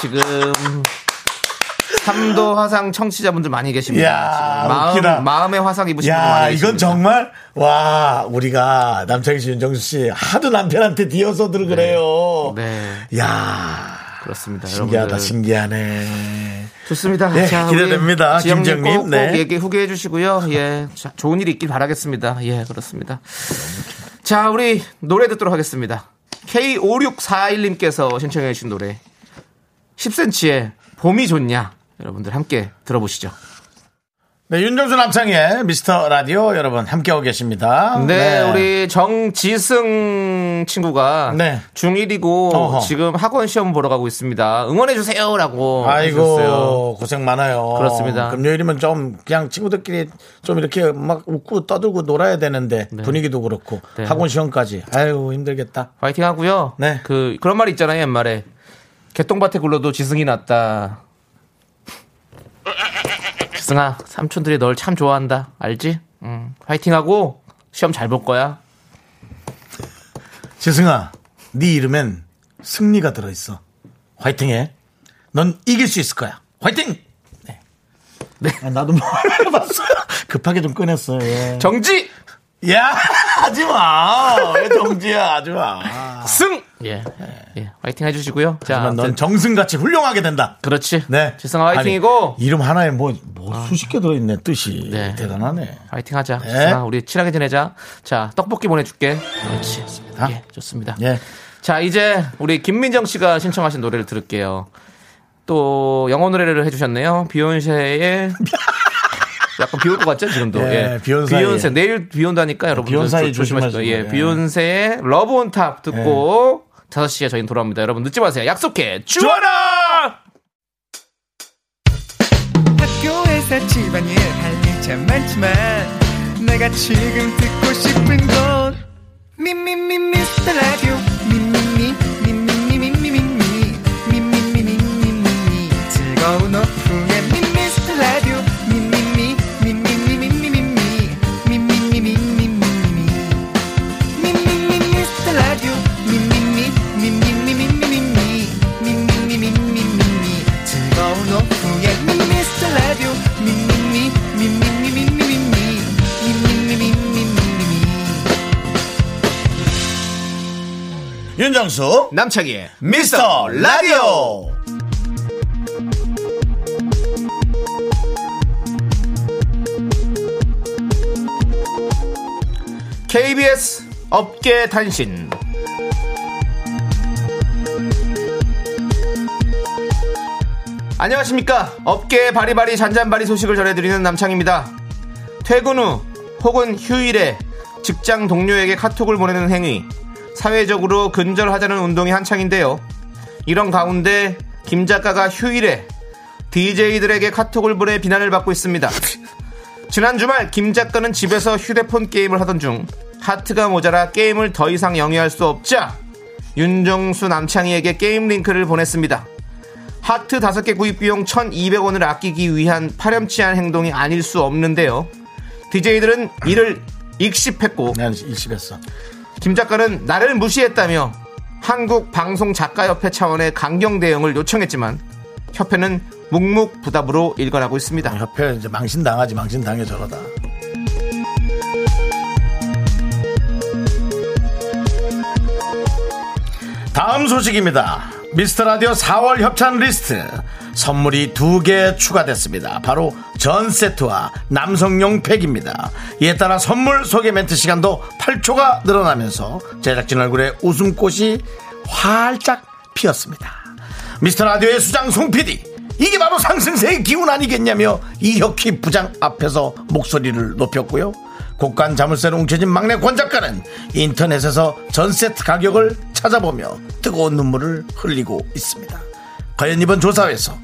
지금. 3도 화상 청취자분들 많이 계십니다. 야, 마음의 화상 입으신 야, 분들 많이 계십니다. 이건 정말 와 우리가 남창희 씨, 윤정수 씨 하도 남편한테 뒤어서들 그래요. 네. 네. 야 그렇습니다. 신기하다, 여러분들. 신기하네. 좋습니다. 네, 자, 기대됩니다. 김정민 꼭 네. 얘기 후기해 주시고요. 예, 자, 좋은 일이 있길 바라겠습니다. 예, 그렇습니다. 자, 우리 노래 듣도록 하겠습니다. K5641님께서 신청해 주신 노래 10cm의 봄이 좋냐. 여러분들 함께 들어보시죠. 네, 윤정수 남창의 미스터 라디오 여러분 함께하고 계십니다. 네, 네. 우리 정지승 친구가 네. 중1이고 어허. 지금 학원 시험 보러 가고 있습니다. 응원해주세요라고. 아이고 해주셨어요. 고생 많아요. 그렇습니다. 금요일이면 좀 그냥 친구들끼리 좀 이렇게 막 웃고 떠들고 놀아야 되는데 네. 분위기도 그렇고 네. 학원 시험까지 아이고 힘들겠다. 파이팅 하고요. 네, 그런 말이 있잖아요. 옛말에 개똥밭에 굴러도 지승이 났다. 승아, 삼촌들이 널 참 좋아한다. 알지? 화이팅하고 시험 잘 볼 거야. 지승아, 네 이름엔 승리가 들어있어. 화이팅해. 넌 이길 수 있을 거야. 화이팅! 네. 네. 아, 나도 뭐 해봤어요. 급하게 좀 꺼냈어요. 예. 정지! 야, 하지 마. 왜 정지야, 하지 마. 승! 예. 예. 화이팅 해주시고요. 하지만 넌 정승같이 훌륭하게 된다. 그렇지. 네. 지성아 화이팅이고. 아니, 이름 하나에 뭐 수십 개 들어있네, 뜻이. 네. 대단하네. 화이팅 하자. 네. 지성아, 우리 친하게 지내자. 자, 떡볶이 보내줄게. 그렇지. 아? 예, 좋습니다. 예. 자, 이제 우리 김민정 씨가 신청하신 노래를 들을게요. 또, 영어 노래를 해주셨네요. 비욘세의. 약간 비올 것 같죠 지금도. 예, 예. 비욘세 내일 비 온다니까 여러분들 비욘세 조심하세요. 예, 비욘세의 러브 온 탑 듣고 예. 5시에 저희는 돌아옵니다. 여러분 늦지 마세요. 약속해 주어라. 학교에서 집안일 할 일 참 많지만 내가 지금 듣고 싶은 건 미미미 미스터 라디오 미미미 미미미 미미미 미미미 미미미 즐거운 오후. 윤정수 남창희의 미스터 라디오. KBS 업계 단신. 안녕하십니까. 업계의 바리바리 잔잔바리 소식을 전해드리는 남창희입니다. 퇴근 후 혹은 휴일에 직장 동료에게 카톡을 보내는 행위, 사회적으로 근절하자는 운동이 한창인데요. 이런 가운데 김 작가가 휴일에 DJ들에게 카톡을 보내 비난을 받고 있습니다. 지난 주말 김 작가는 집에서 휴대폰 게임을 하던 중 하트가 모자라 게임을 더 이상 영위할 수 없자 윤정수 남창희에게 게임 링크를 보냈습니다. 하트 5개 구입 비용 1,200원을 아끼기 위한 파렴치한 행동이 아닐 수 없는데요. DJ들은 이를 익십했고 난 익십했어. 김 작가는 나를 무시했다며 한국방송작가협회 차원의 강경 대응을 요청했지만 협회는 묵묵부답으로 일관하고 있습니다. 협회 이제 망신당하지, 망신당해 저러다. 다음 소식입니다. 미스터라디오 4월 협찬 리스트 선물이 2개 추가됐습니다. 바로 전세트와 남성용 팩입니다. 이에 따라 선물 소개 멘트 시간도 8초가 늘어나면서 제작진 얼굴에 웃음꽃이 활짝 피었습니다. 미스터라디오의 수장 송PD, 이게 바로 상승세의 기운 아니겠냐며 이혁희 부장 앞에서 목소리를 높였고요. 곡간 자물쇠로 뭉쳐진 막내 권 작가는 인터넷에서 전세트 가격을 찾아보며 뜨거운 눈물을 흘리고 있습니다. 과연 이번 조사에서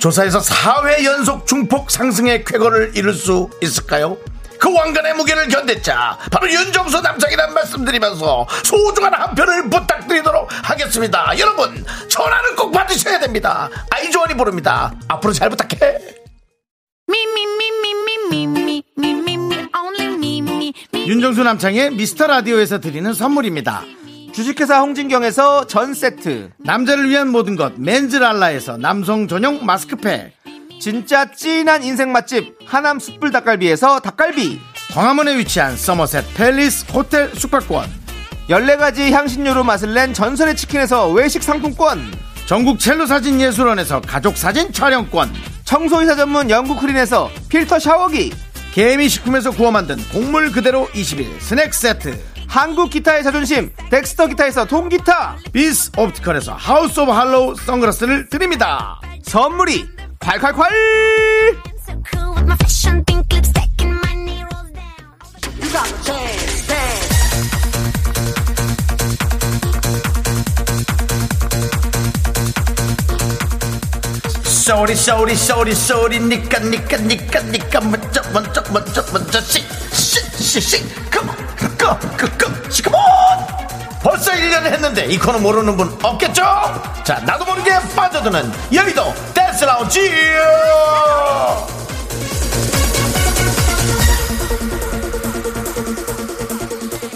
4회 연속 중폭 상승의 쾌거를 이룰 수 있을까요? 그 왕관의 무게를 견뎠자 바로 윤정수 남창이란 말씀드리면서 소중한 한 편을 부탁드리도록 하겠습니다. 여러분, 전화는 꼭 받으셔야 됩니다. 아이조원이 부릅니다. 앞으로 잘 부탁해. 윤정수 남창의 미스터라디오에서 드리는 선물입니다. 주식회사 홍진경에서 전세트, 남자를 위한 모든 것 맨즈랄라에서 남성 전용 마스크팩, 진짜 찐한 인생 맛집 하남 숯불 닭갈비에서 닭갈비, 광화문에 위치한 서머셋 팰리스 호텔 숙박권, 14가지 향신료로 맛을 낸 전설의 치킨에서 외식 상품권, 전국 첼로사진예술원에서 가족사진 촬영권, 청소이사 전문 영국크린에서 필터 샤워기, 개미식품에서 구워 만든 곡물 그대로 20일 스낵세트, 한국 기타의 자존심 덱스터 기타에서 통기타, 비스 옵티컬에서 하우스 오브 할로우 선글라스를 드립니다. 선물이 콸콸콸. 쇼리 쇼리 쇼리 쇼리 니까 먼저 씩 시크먼. 벌써 1년 했는데 이 코너 모르는 분 없겠죠? 자, 나도 모르게 빠져드는 여의도 댄스 라운지.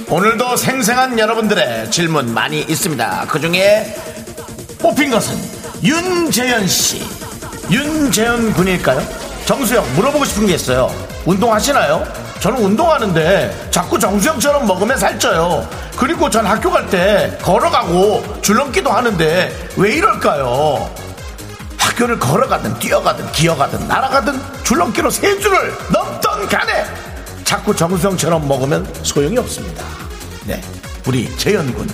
오늘도 생생한 여러분들의 질문 많이 있습니다. 그 중에 뽑힌 것은 윤재현씨. 윤재현 군일까요? 정수영, 물어보고 싶은 게 있어요. 운동하시나요? 저는 운동하는데 자꾸 정수영처럼 먹으면 살쪄요. 그리고 전 학교 갈 때 걸어가고 줄넘기도 하는데 왜 이럴까요? 학교를 걸어가든 뛰어가든 기어가든 날아가든 줄넘기로 세 줄을 넘던 간에 자꾸 정수영처럼 먹으면 소용이 없습니다. 네, 우리 재현군,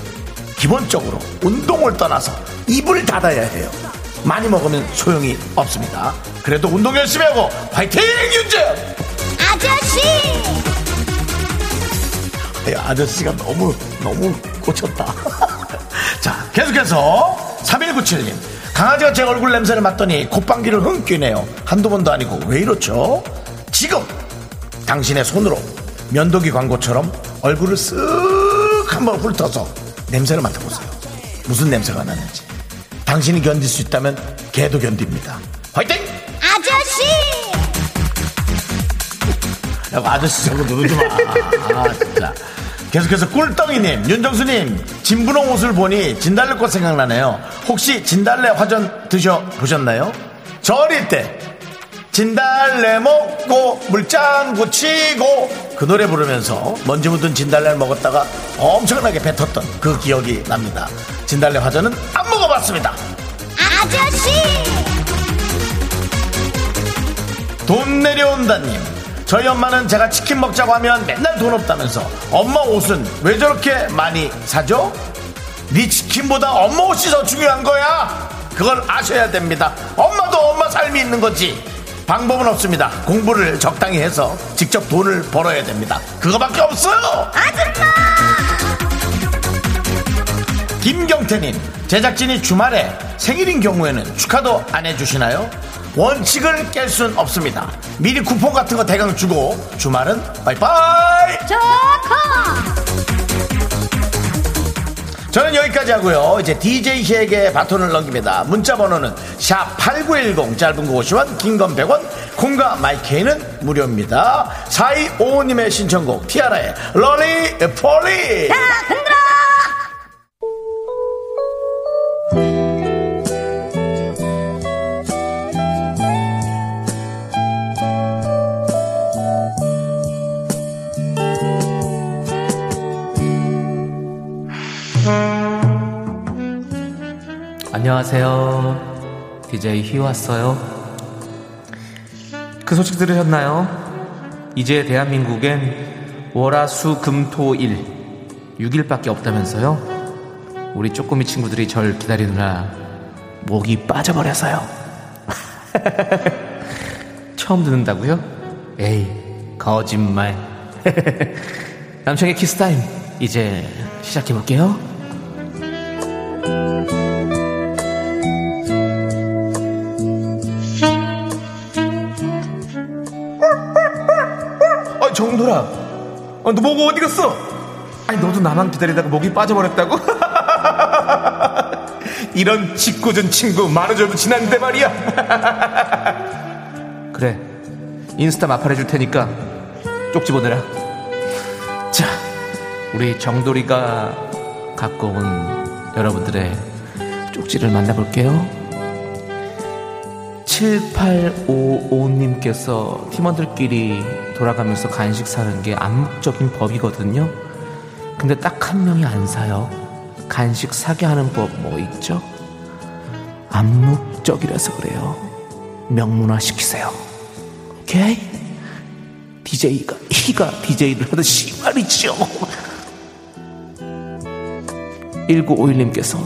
기본적으로 운동을 떠나서 입을 닫아야 해요. 많이 먹으면 소용이 없습니다. 그래도 운동 열심히 하고 화이팅 윤재현! 아저씨! 아저씨가 너무 꽂혔다. 자, 계속해서 3197님, 강아지가 제 얼굴 냄새를 맡더니 콧방귀를 흥 뀌네요. 한두 번도 아니고 왜 이렇죠? 지금 당신의 손으로 면도기 광고처럼 얼굴을 쓱 한번 훑어서 냄새를 맡아보세요. 무슨 냄새가 나는지. 당신이 견딜 수 있다면 개도 견딥니다. 화이팅! 아저씨! 야, 아저씨 자꾸 누르지 마. 아, 진짜. 계속해서 꿀덩이님, 윤정수님, 진분홍 옷을 보니 진달래꽃 생각나네요. 혹시 진달래 화전 드셔보셨나요? 저 어릴 때 진달래 먹고 물장구 치고 그 노래 부르면서 먼지 묻은 진달래를 먹었다가 엄청나게 뱉었던 그 기억이 납니다. 진달래 화전은 안 먹어봤습니다. 아저씨! 돈 내려온다님, 저희 엄마는 제가 치킨 먹자고 하면 맨날 돈 없다면서 엄마 옷은 왜 저렇게 많이 사죠? 네 치킨보다 엄마 옷이 더 중요한 거야. 그걸 아셔야 됩니다. 엄마도 엄마 삶이 있는 거지. 방법은 없습니다. 공부를 적당히 해서 직접 돈을 벌어야 됩니다. 그거밖에 없어요. 아줌마! 김경태님, 제작진이 주말에 생일인 경우에는 축하도 안 해주시나요? 원칙을 깰 순 없습니다. 미리 쿠폰 같은 거 대강 주고 주말은 바이바이. 좋다. 저는 여기까지 하고요. 이제 DJ 희에게 바톤을 넘깁니다. 문자 번호는 샵8910, 짧은 거 50원, 긴 건 100원, 콩과 마이케이는 무료입니다. 4255님의 신청곡 티아라의 러리 폴리. 야, 흔들어. 안녕하세요. DJ 희 왔어요. 그 소식 들으셨나요? 이제 대한민국엔 월화수금토일 6일밖에 없다면서요? 우리 쪼꼬미 친구들이 절 기다리느라 목이 빠져버려서요. 처음 듣는다고요? 에이, 거짓말. 남창의 키스타임 이제 시작해볼게요. 정돌아, 너 뭐고 어디 갔어? 아니 너도 나만 기다리다가 목이 빠져버렸다고? 이런 짓궂은 친구 만우절도 지났는데 말이야. 그래, 인스타 마팔해줄 테니까 쪽지 보내라. 자, 우리 정돌이가 갖고 온 여러분들의 쪽지를 만나볼게요. 7855님께서 팀원들끼리 돌아가면서 간식 사는 게 암묵적인 법이거든요. 근데 딱 한 명이 안 사요. 간식 사게 하는 법 뭐 있죠? 암묵적이라서 그래요. 명문화 시키세요. 오케이? DJ가, 희가 DJ를 하듯이 말이죠. 1951님께서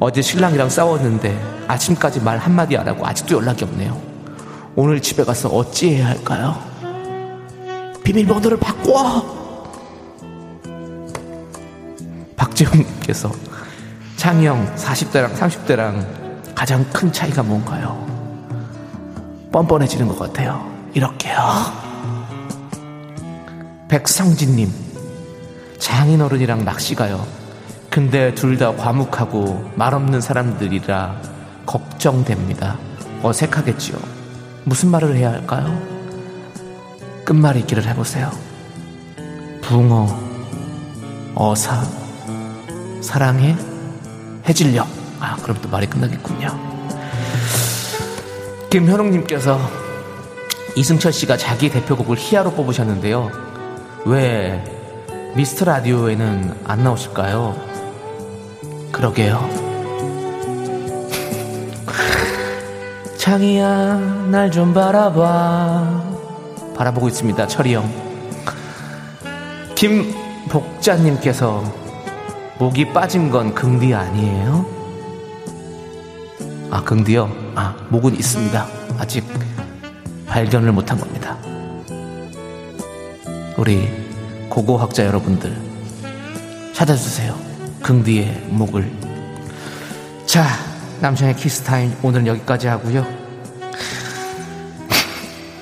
어제 신랑이랑 싸웠는데 아침까지 말 한마디 안 하고 아직도 연락이 없네요. 오늘 집에 가서 어찌해야 할까요? 비밀번호를 바꿔! 박재훈님께서 창형 40대랑 30대랑 가장 큰 차이가 뭔가요? 뻔뻔해지는 것 같아요. 이렇게요. 백상진님, 장인어른이랑 낚시 가요. 근데 둘 다 과묵하고 말없는 사람들이라 걱정됩니다. 어색하겠지요. 무슨 말을 해야 할까요? 끝말 잇기를 해보세요. 붕어, 어사, 사랑해, 해질녘. 아, 그럼 또 말이 끝나겠군요. 김현웅님께서 이승철씨가 자기 대표곡을 희야로 뽑으셨는데요. 왜 미스터 라디오에는 안 나오실까요? 그러게요. 창이야 날 좀 바라봐. 바라보고 있습니다. 철이 형. 김복자님께서 목이 빠진 건 긍디 아니에요? 아, 긍디요? 아, 목은 있습니다. 아직 발견을 못한 겁니다. 우리 고고학자 여러분들 찾아주세요. 긍디의 목을. 자, 남편의 키스타임 오늘 여기까지 하고요.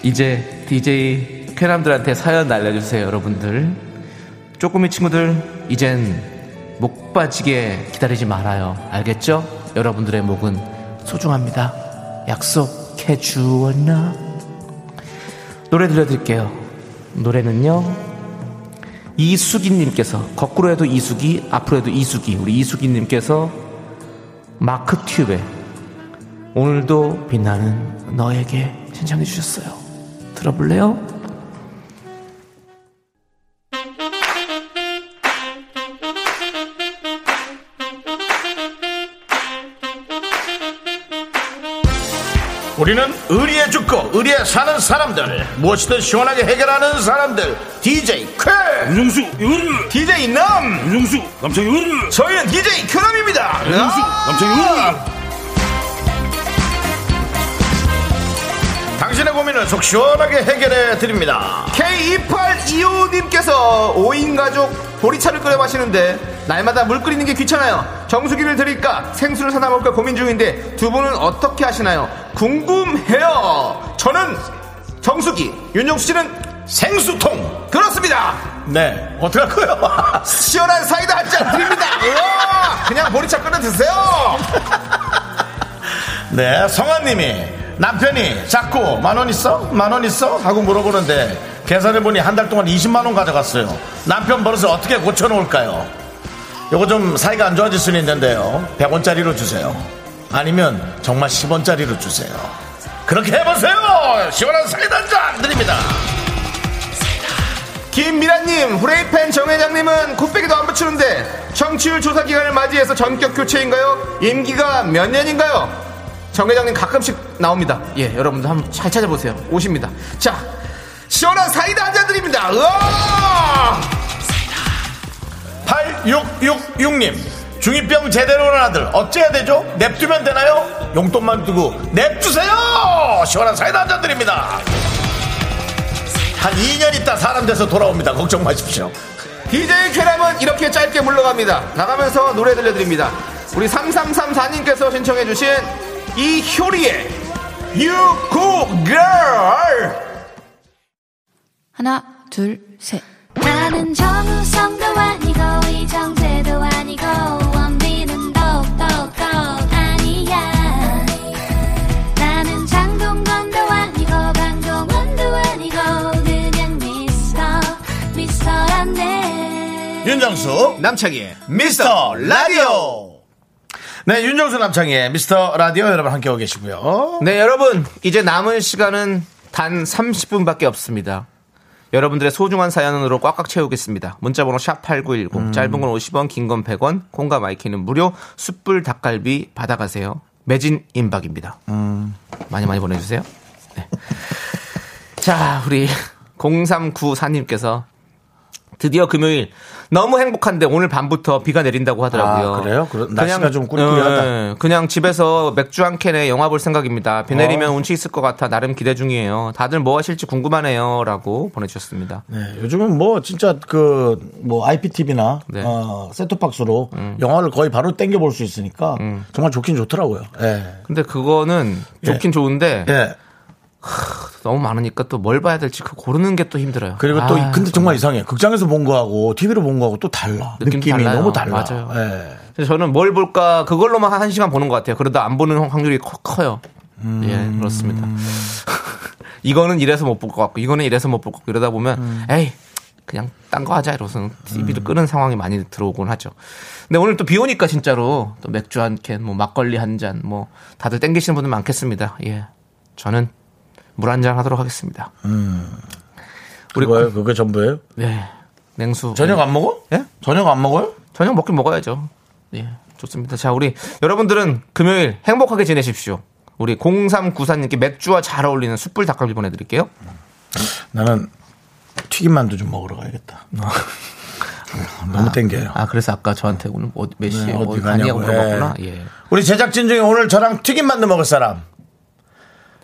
이제 DJ 쾌남들한테 사연 날려주세요. 여러분들, 쪼꼬미 친구들, 이젠 목 빠지게 기다리지 말아요. 알겠죠? 여러분들의 목은 소중합니다. 약속해 주었나? 노래 들려드릴게요. 노래는요, 이수기님께서, 거꾸로 해도 이수기, 앞으로 해도 이수기, 우리 이수기님께서 마크 튜브의 오늘도 빛나는 너에게 신청해 주셨어요. 들어볼래요? 우리는 의리에 죽고 의리에 사는 사람들, 무엇이든 시원하게 해결하는 사람들, DJ 쾌 윤정수 윤 DJ 남 윤정수 남창희 윤, 저희는 DJ 쾌남입니다. 윤정수 남창희 윤, 당신의 고민을 속 시원하게 해결해 드립니다. K2825님께서 5인 가족 보리차를 끓여 마시는데 날마다 물 끓이는 게 귀찮아요. 정수기를 드릴까 생수를 사다 먹을까 고민 중인데 두 분은 어떻게 하시나요? 궁금해요. 저는 정수기, 윤정수 씨는 생수통. 그렇습니다. 네, 어떡할까요? 시원한 사이다 한 잔 드립니다. 그냥 보리차 끓여 드세요. 네, 성아님이, 남편이 자꾸 만원 있어? 만원 있어? 하고 물어보는데 계산해보니 한 달 동안 20만원 가져갔어요. 남편 버릇을 어떻게 고쳐놓을까요? 요거 좀 사이가 안 좋아질 수는 있는데요, 100원짜리로 주세요. 아니면 정말 10원짜리로 주세요. 그렇게 해보세요. 시원한 사이다 한 잔 드립니다. 김미라님, 후레이팬 정회장님은 콧배기도 안 붙이는데 청취율 조사 기간을 맞이해서 전격 교체인가요? 임기가 몇 년인가요? 정 회장님 가끔씩 나옵니다. 예, 여러분들 한번 잘 찾아보세요. 오십니다. 자, 시원한 사이다 한 잔 드립니다. 으아! 사이다. 8666님, 중2병 제대로 온 아들 어째야 되죠? 냅두면 되나요? 용돈만 두고 냅두세요. 시원한 사이다 한 잔 드립니다. 한 2년 있다 사람 돼서 돌아옵니다. 걱정 마십시오. DJ 쾌람은 이렇게 짧게 물러갑니다. 나가면서 노래 들려드립니다. 우리 3334님께서 신청해주신 이효리의 You Cool Girl. 하나, 둘, 셋. 나는 정우성도 아니고 이정재도 아니고 원빈은 더욱 아니야. 나는 장동건도 아니고 강동원도 아니고 윤정수 남창희의 미스터 라디오. 네, 윤정수 남창희의 미스터 라디오 여러분 함께하고 계시고요. 네, 여러분 이제 남은 시간은 단 30분밖에 없습니다. 여러분들의 소중한 사연으로 꽉꽉 채우겠습니다. 문자번호 샵8910 짧은 건 50원, 긴 건 100원, 콩과 마이키는 무료. 숯불 닭갈비 받아가세요. 매진 임박입니다. 많이 많이 보내주세요. 네. 자, 우리 0394님께서 드디어 금요일 너무 행복한데 오늘 밤부터 비가 내린다고 하더라고요. 아, 그래요? 날씨가 좀 꾸리꾸리하다. 그냥 집에서 맥주 한 캔에 영화 볼 생각입니다. 비 내리면 운치 있을 것 같아 나름 기대 중이에요. 다들 뭐 하실지 궁금하네요 라고 보내주셨습니다. 네, 요즘은 뭐 진짜 뭐 IPTV나 네. 셋톱박스로 영화를 거의 바로 땡겨볼 수 있으니까 정말 좋긴 좋더라고요. 예. 근데 그거는 좋긴 예. 좋은데 예. 너무 많으니까 또 뭘 봐야 될지 고르는 게 또 힘들어요. 그리고 또 근데 정말 이상해. 극장에서 본 거하고 TV로 본 거하고 또 달라. 느낌이 달라요. 너무 달라. 맞아요. 예. 그래서 저는 뭘 볼까 그걸로만 한 시간 보는 것 같아요. 그래도 안 보는 확률이 커요. 예, 그렇습니다. 이거는 이래서 못 볼 것 같고 이거는 이래서 못 볼 것 같고 이러다 보면 에이 그냥 딴 거 하자 이러고서는 TV를 끄는 상황이 많이 들어오곤 하죠. 근데 오늘 또 비 오니까 진짜로 또 맥주 한 캔, 뭐 막걸리 한 잔, 뭐 다들 땡기시는 분들 많겠습니다. 예, 저는 물 한잔 하도록 하겠습니다. 우리 그게 전부예요? 네. 냉수. 저녁 안 먹어? 예? 저녁 안 먹어요? 저녁 먹긴 먹어야죠. 예. 좋습니다. 자, 우리 여러분들은 금요일 행복하게 지내십시오. 우리 0394님께 맥주와 잘 어울리는 숯불 닭갈비 보내드릴게요. 나는 튀김만두 좀 먹으러 가야겠다. 너무 땡겨요. 아, 그래서 아까 저한테 오늘 몇 시에 어디 가냐고 물어봤구나. 예. 우리 제작진 중에 오늘 저랑 튀김만두 먹을 사람.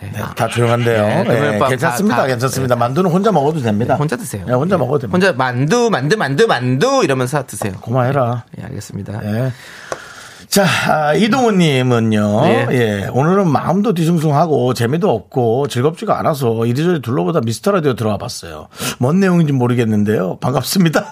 네, 다 조용한데요. 네, 괜찮습니다. 괜찮습니다. 만두는 혼자 먹어도 됩니다. 혼자 드세요. 네, 혼자 먹어도 됩니다. 혼자 만두 이러면서 드세요. 고마워라. 예, 알겠습니다. 네. 자, 이동훈님은요. 네. 예, 오늘은 마음도 뒤숭숭하고 재미도 없고 즐겁지가 않아서 이리저리 둘러보다 미스터 라디오 들어와봤어요. 뭔 내용인지 모르겠는데요. 반갑습니다.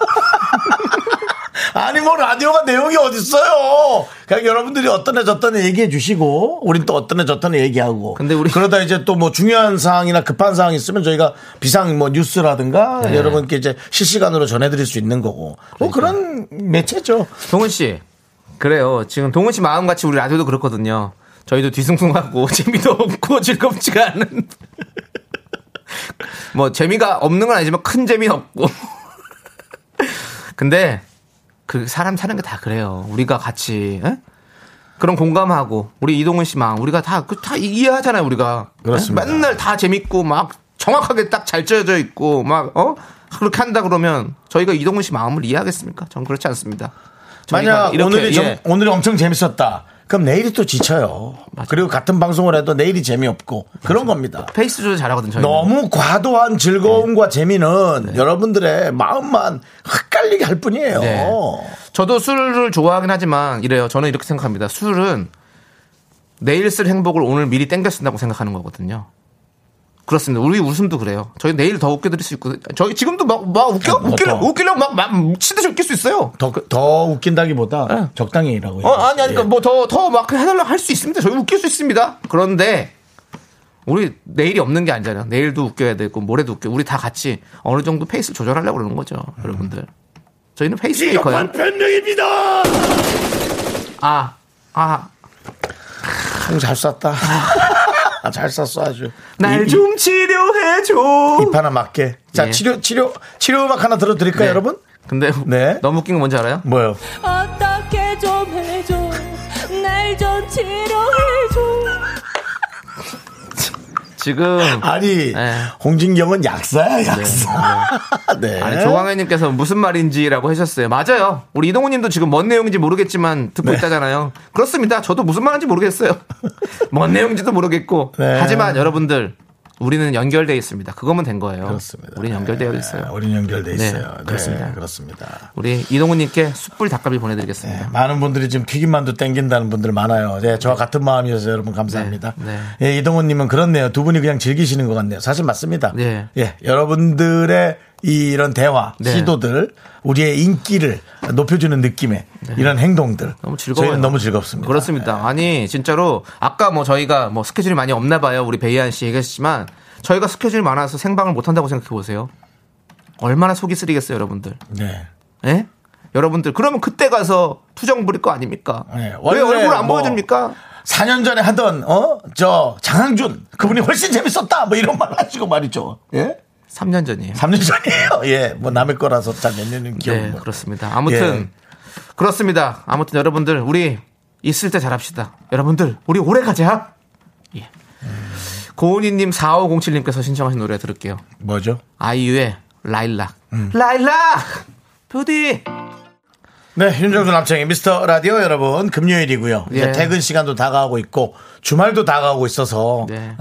아니 뭐 라디오가 내용이 어딨어요. 그냥 여러분들이 어떠네 저떠네 얘기해 주시고 우린 또 어떠네 저떠네 얘기하고 근데 우리 그러다 이제 또 뭐 중요한 사항이나 급한 사항이 있으면 저희가 비상 뭐 뉴스라든가 네. 여러분께 이제 실시간으로 전해드릴 수 있는 거고 뭐 그러니까. 그런 매체죠. 동훈씨 그래요. 지금 동훈씨 마음같이 우리 라디오도 그렇거든요. 저희도 뒤숭숭하고 재미도 없고 즐겁지가 않은 뭐 재미가 없는 건 아니지만 큰 재미는 없고 근데 그 사람 사는 게 다 그래요. 우리가 같이 에? 그런 공감하고 우리 이동훈 씨 막 우리가 다 이해하잖아요. 우리가 그렇습니다. 에? 맨날 다 재밌고 막 정확하게 딱 잘 짜여져 있고 막 그렇게 한다 그러면 저희가 이동훈 씨 마음을 이해하겠습니까? 전 그렇지 않습니다. 만약 이렇게, 오늘이 엄청 재밌었다. 그럼 내일이 또 지쳐요. 맞아. 그리고 같은 방송을 해도 내일이 재미없고 맞아. 그런 겁니다. 페이스 조절 잘하거든요. 저희는. 너무 과도한 즐거움과 네. 재미는 네. 여러분들의 마음만 헷갈리게 할 뿐이에요. 네. 저도 술을 좋아하긴 하지만 이래요. 저는 이렇게 생각합니다. 술은 내일 쓸 행복을 오늘 미리 땡겨 쓴다고 생각하는 거거든요. 그렇습니다. 우리 웃음도 그래요. 저희 내일 더 웃겨드릴 수 있고 저희 지금도 막 웃기려고 막 치듯이 웃길 수 있어요. 더 웃긴다기보다 네. 적당히 일하고 아니 그러니까 뭐 더 막 해달라고 할 수 있습니다. 저희 웃길 수 있습니다. 그런데 우리 내일이 없는 게 아니잖아요. 내일도 웃겨야 되고 모레도 웃겨. 우리 다 같이 어느 정도 페이스 조절하려고 그러는 거죠. 여러분들 저희는 페이스 메이커예요. 변명입니다. 잘 쐈다. 잘 썼어 아주. 날 좀 치료해줘. 입 하나 맞게. 자, 치료 음악 하나 들어드릴까요, 네. 여러분? 근데 네? 너무 웃긴 거 뭔지 알아요? 뭐요? 어떻게 좀 해줘. 날 좀 치료해줘. 지금 아니 네. 홍진경은 약사야 약사. 네. 네. 아니 조광현님께서 무슨 말인지라고 하셨어요. 맞아요. 우리 이동훈님도 지금 뭔 내용인지 모르겠지만 듣고 네. 있다잖아요. 그렇습니다. 저도 무슨 말인지 모르겠어요. 뭔 내용인지도 모르겠고 네. 하지만 여러분들 우리는 연결돼 있습니다. 그거면 된 거예요. 그렇습니다. 우리는 연결되어 있어요. 네. 우리는 연결돼 있어요. 네. 그렇습니다. 네. 그렇습니다. 우리 이동훈님께 숯불 닭갈비 보내드리겠습니다. 네. 많은 분들이 지금 튀김만두 땡긴다는 분들 많아요. 네. 저와 같은 마음이어서 여러분 감사합니다. 네. 네. 예, 이동훈님은 그렇네요. 두 분이 그냥 즐기시는 것 같네요. 사실 맞습니다. 네. 예, 여러분들의 이런 대화, 네. 시도들, 우리의 인기를 높여주는 느낌의 네. 이런 행동들. 너무 즐거워요. 저희는 너무 즐겁습니다. 그렇습니다. 네. 아니, 진짜로, 아까 뭐 저희가 뭐 스케줄이 많이 없나 봐요. 우리 베이한 씨 얘기했지만, 저희가 스케줄이 많아서 생방을 못한다고 생각해보세요. 얼마나 속이 쓰리겠어요, 여러분들. 네. 예? 여러분들, 그러면 그때 가서 투정 부릴 거 아닙니까? 네. 왜 얼굴 안 보여줍니까? 4년 전에 하던, 장항준, 그분이 훨씬 재밌었다! 뭐 이런 말 하시고 말이죠. 예? 3년 전이에요. 3년 전이에요. 예. 뭐 남의 거라서 잘 몇 년은 기억이 네, 그렇습니다. 아무튼 예. 그렇습니다. 아무튼 여러분들 우리 있을 때 잘합시다. 여러분들 우리 오래 가자. 예. 고은이 님 4507님께서 신청하신 노래 들을게요. 뭐죠? 아이유의 라일락. 라일락! 뷰티! 네, 윤정수 남창의 미스터 라디오 여러분 금요일이고요. 이제 예. 퇴근 시간도 다가오고 있고 주말도 다가오고 있어서 네.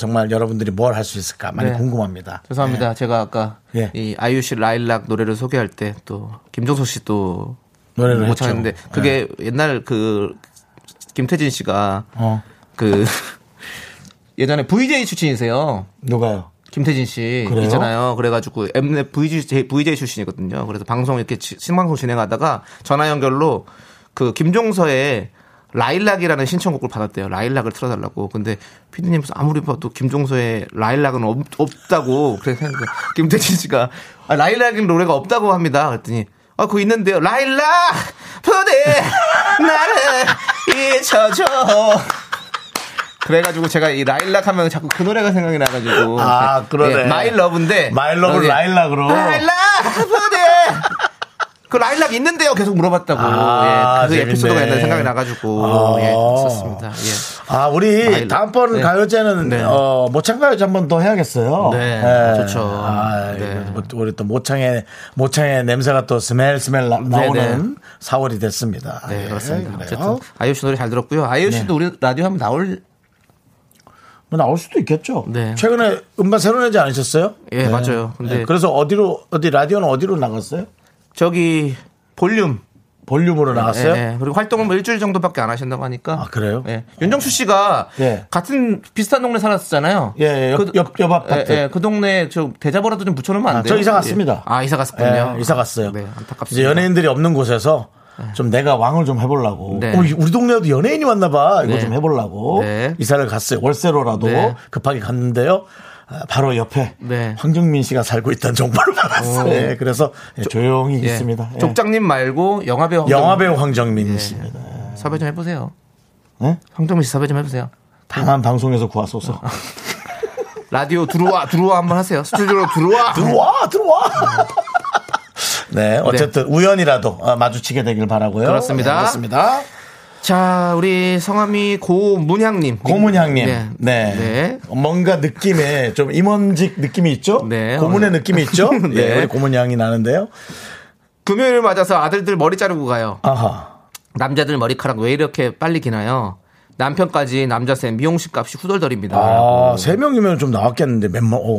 정말 여러분들이 뭘 할 수 있을까 많이 네. 궁금합니다. 죄송합니다. 네. 제가 아까 예. 이 아이유 씨 라일락 노래를 소개할 때 또 김종서 씨 또 노래를 못 찾는데 그게 예. 옛날 그 김태진 씨가 그 예전에 VJ 출신이세요. 누가요? 김태진 씨 그래요? 있잖아요. 그래가지고 Mnet VJ 출신이거든요. 그래서 방송 이렇게 신방송 진행하다가 전화 연결로 그 김종서의 라일락이라는 신청곡을 받았대요. 라일락을 틀어달라고. 근데 피디님 아무리 봐도 김종서의 라일락은 없다고 그래서 했는데 김태진 씨가 아, 라일락인 노래가 없다고 합니다. 그랬더니 아 그거 있는데요. 라일락 부디 나를 잊혀줘. 그래가지고 제가 이 라일락 하면 자꾸 그 노래가 생각이 나가지고. 아, 그러네. 예, 마일러브인데. 마일러브를 라일락으로. 라일락! 그 라일락 있는데요? 계속 물어봤다고. 아, 예, 그 에피소드가 옛날에 생각이 나가지고. 예, 있었습니다. 예. 아, 우리 라일락. 다음번 네. 가요제는, 네. 모창 가요제 한 번 더 해야겠어요. 네. 네. 좋죠. 아, 네. 우리 또 모창의 냄새가 또 스멜 나오는 네. 4월이 됐습니다. 네, 그렇습니다. 네, 어쨌든, 아이유 씨 노래 잘 들었고요. 아이유 씨도 네. 우리 라디오 하면 나올 수도 있겠죠. 네. 최근에 음반 새로 내지 않으셨어요? 예, 네. 맞아요. 근데 네. 그래서 어디 라디오는 어디로 나갔어요? 저기 볼륨으로 네, 나갔어요? 네. 그리고 활동은 뭐 일주일 정도밖에 안 하신다고 하니까. 아, 그래요? 예. 윤정수 씨가 예. 같은 비슷한 동네 살았었잖아요. 예, 옆 아파트. 예, 그 동네 좀 대자보라도 좀 붙여 놓으면 안 돼요? 저 이사 갔습니다. 예. 아, 이사 갔군요. 예, 이사 갔어요. 네, 안타깝습니다. 이제 연예인들이 없는 곳에서 좀 내가 왕을 좀 해보려고 네. 우리 동네에도 연예인이 왔나봐 이거 네. 좀 해보려고 네. 이사를 갔어요. 월세로라도 네. 급하게 갔는데요. 바로 옆에 네. 황정민 씨가 살고 있다는 정보를 받았어요. 네. 그래서 조용히 네. 있습니다. 네. 족장님 말고 영화배우 황정민 씨입니다. 네. 섭외 좀 해보세요. 네? 황정민 씨 섭외 좀 해보세요. 다만 방송에서 구하소서. 라디오 들어와 한번 하세요. 스튜디오로 들어와. 네, 어쨌든 네. 우연이라도 마주치게 되길 바라고요. 그렇습니다. 네, 그렇습니다. 자, 우리 성함이 고문향님. 네. 네. 네. 뭔가 느낌에 좀 임원직 느낌이 있죠? 네. 고문의 느낌이 있죠? 네. 우리 고문향이 나는데요. 금요일을 맞아서 아들들 머리 자르고 가요. 아하. 남자들 머리카락 왜 이렇게 빨리 기나요? 남편까지 남자쌤 미용실 값이 후덜덜입니다. 아, 3명이면 좀 나왔겠는데,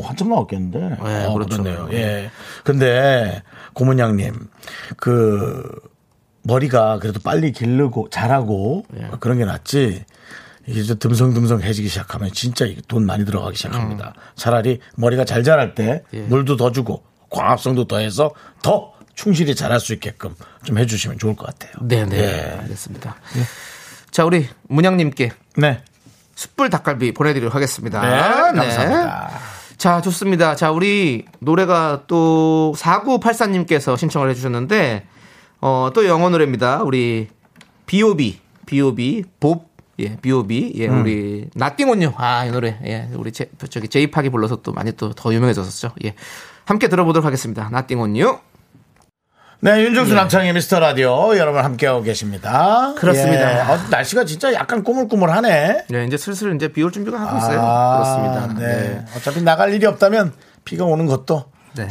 한참 나왔겠는데. 네, 아, 그렇네요. 예. 근데, 고문양님, 머리가 그래도 빨리 기르고, 자라고, 예. 그런 게 낫지, 이제 듬성듬성해지기 시작하면 진짜 돈 많이 들어가기 시작합니다. 차라리 머리가 잘 자랄 때, 예. 물도 더 주고, 광합성도 더해서 더 충실히 자랄 수 있게끔 좀 해주시면 좋을 것 같아요. 네네. 예. 알겠습니다. 예. 자, 우리 문양님께 네. 숯불 닭갈비 보내드리도록 하겠습니다. 네, 감사합니다. 네. 자, 좋습니다. 자, 우리 노래가 또 4984님께서 신청을 해주셨는데 또 영어 노래입니다. 우리 B.O.B. 예, 우리 나띵온요. 아, 이 노래 예, 우리 저기 제이팍이 불러서 또 많이 또 더 유명해졌었죠. 예, 함께 들어보도록 하겠습니다. 나띵온요. 네, 윤종수 예. 남창의 미스터 라디오 여러분 함께하고 계십니다. 그렇습니다. 예. 날씨가 진짜 약간 꾸물꾸물하네. 네, 이제 슬슬 이제 비 올 준비가 하고 있어요. 그렇습니다. 네. 네. 어차피 나갈 일이 없다면 비가 오는 것도. 네.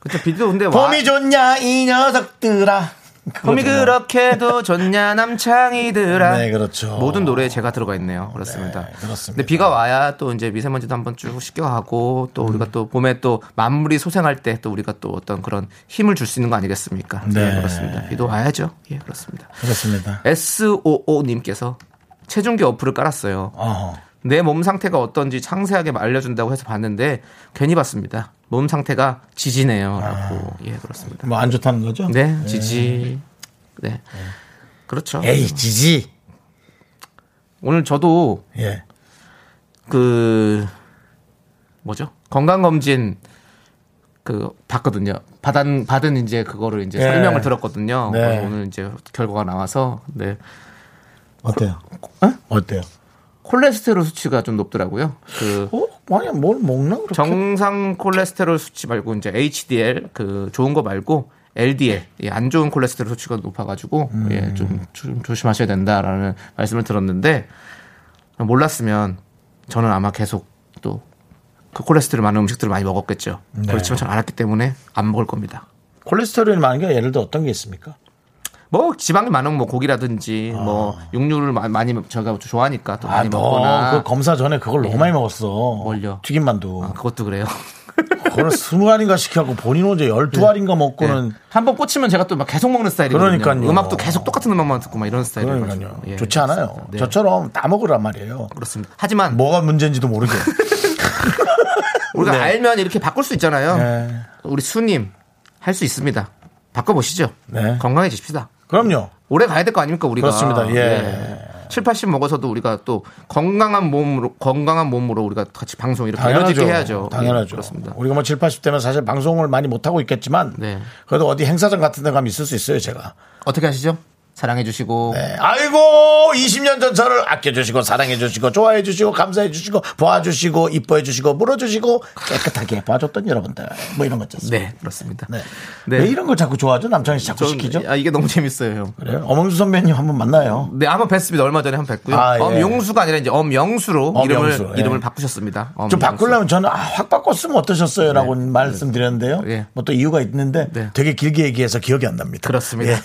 그쵸, 비도 근데 봄이 좋냐 이 녀석들아. 봄이 그렇게도 좋냐 남창이들아. 네, 그렇죠. 모든 노래에 제가 들어가 있네요. 그렇습니다. 네, 그렇습니다. 근데 비가 와야 또 이제 미세먼지도 한번 쭉 씻겨가고 또 우리가 또 봄에 또 만물이 소생할 때 또 우리가 또 어떤 그런 힘을 줄 수 있는 거 아니겠습니까? 네, 네, 그렇습니다. 비도 와야죠. 예, 그렇습니다. 그렇습니다. SOO님께서 체중계 어플을 깔았어요. 내 몸 상태가 어떤지 상세하게 알려준다고 해서 봤는데 괜히 봤습니다. 몸 상태가 지지네요라고. 예, 그렇습니다. 뭐 안 좋다는 거죠? 네, 네. 지지. 네. 네, 그렇죠. 에이, 지지. 오늘 저도 예. 그 뭐죠? 건강 검진 그 봤거든요. 받은 이제 그거를 이제 예. 설명을 들었거든요. 네. 오늘 이제 결과가 나와서 네. 어때요? 어? 어때요? 콜레스테롤 수치가 좀 높더라고요. 그 아니 뭘 먹나 그렇게? 정상 콜레스테롤 수치 말고 이제 HDL 그 좋은 거 말고 LDL 예, 안 좋은 콜레스테롤 수치가 높아가지고 예, 좀 조심하셔야 된다라는 말씀을 들었는데 몰랐으면 저는 아마 계속 또 그 콜레스테롤 많은 음식들을 많이 먹었겠죠. 네. 그렇지만 전 알았기 때문에 안 먹을 겁니다. 콜레스테롤이 많은 게 예를 들어 어떤 게 있습니까? 뭐 지방이 많은 뭐 고기라든지 뭐 육류를 많이 제가 좋아하니까 또 많이 먹거나. 그 검사 전에 그걸 너무 예. 많이 먹었어. 뭘요? 튀김만두. 아, 그것도 그래요. 그걸 20알인가 시켜갖고 본인 혼자 12알인가 먹고는 예. 한번 꽂히면 제가 또 막 계속 먹는 스타일이거든요. 그러니까요. 음악도 계속 똑같은 음악만 듣고 막 이런 스타일이거든요. 그러니까요. 예, 좋지 않아요. 네. 저처럼 다 먹으란 말이에요. 그렇습니다. 하지만 뭐가 문제인지도 모르게 우리가 네. 알면 이렇게 바꿀 수 있잖아요. 네. 우리 수님 할 수 있습니다. 바꿔보시죠. 네. 건강해지십시다. 그럼요. 오래 가야 될 거 아닙니까, 우리가. 그렇습니다. 예. 예. 7, 80 먹어서도 우리가 또 건강한 몸으로 우리가 같이 방송 이렇게 이뤄지게 해야죠. 당연하죠. 예, 그렇습니다. 우리가 뭐 7, 80대면 사실 방송을 많이 못 하고 있겠지만 네. 그래도 어디 행사장 같은 데 가면 있을 수 있어요, 제가. 어떻게 하시죠? 사랑해 주시고. 네. 아이고, 20년 전 저를 아껴 주시고 사랑해 주시고 좋아해 주시고 감사해 주시고 보아 주시고 이뻐해 주시고 물어 주시고 깨끗하게 봐줬던 여러분들. 뭐 이런 거죠. 네, 그렇습니다. 네. 네. 왜 이런 걸 자꾸 좋아하죠? 남창희 씨 자꾸 시키죠? 아, 이게 너무 재밌어요, 형. 그래요? 엄영수 선배님 한번 만나요. 네, 한번 뵀습니다. 얼마 전에 한번 뵀고요. 아, 예. 엄영수가 아니라 이제 엄영수로 이름을 바꾸셨습니다. 좀 바꾸려면 저는 확 바꿨으면 어떠셨어요라고 네. 말씀드렸는데요. 네. 뭐 또 이유가 있는데 네. 되게 길게 얘기해서 기억이 안 납니다. 그렇습니다. 예.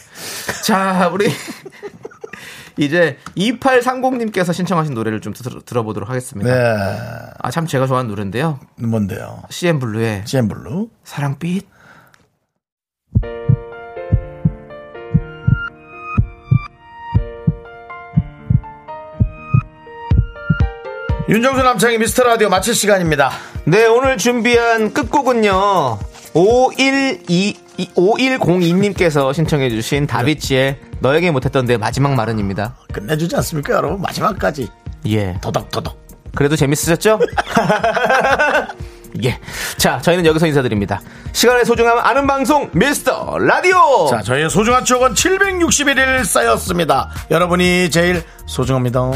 자, 우리 이제 2830님께서 신청하신 노래를 좀 들어보도록 하겠습니다. 네. 아, 참 제가 좋아하는 노래인데요. 뭔데요? CN블루의 CN블루 사랑빛. 윤정수 남창의 미스터라디오 마칠 시간입니다. 네, 오늘 준비한 끝곡은요 5102님께서 신청해 주신 다비치의 너에게 못했던 내 마지막 말은입니다. 끝내주지 않습니까 여러분? 마지막까지 예 도덕 그래도 재밌으셨죠? 예. 자, 저희는 여기서 인사드립니다. 시간의 소중함 아는 방송 미스터 라디오. 자, 저희의 소중한 추억은 761일 쌓였습니다. 여러분이 제일 소중합니다.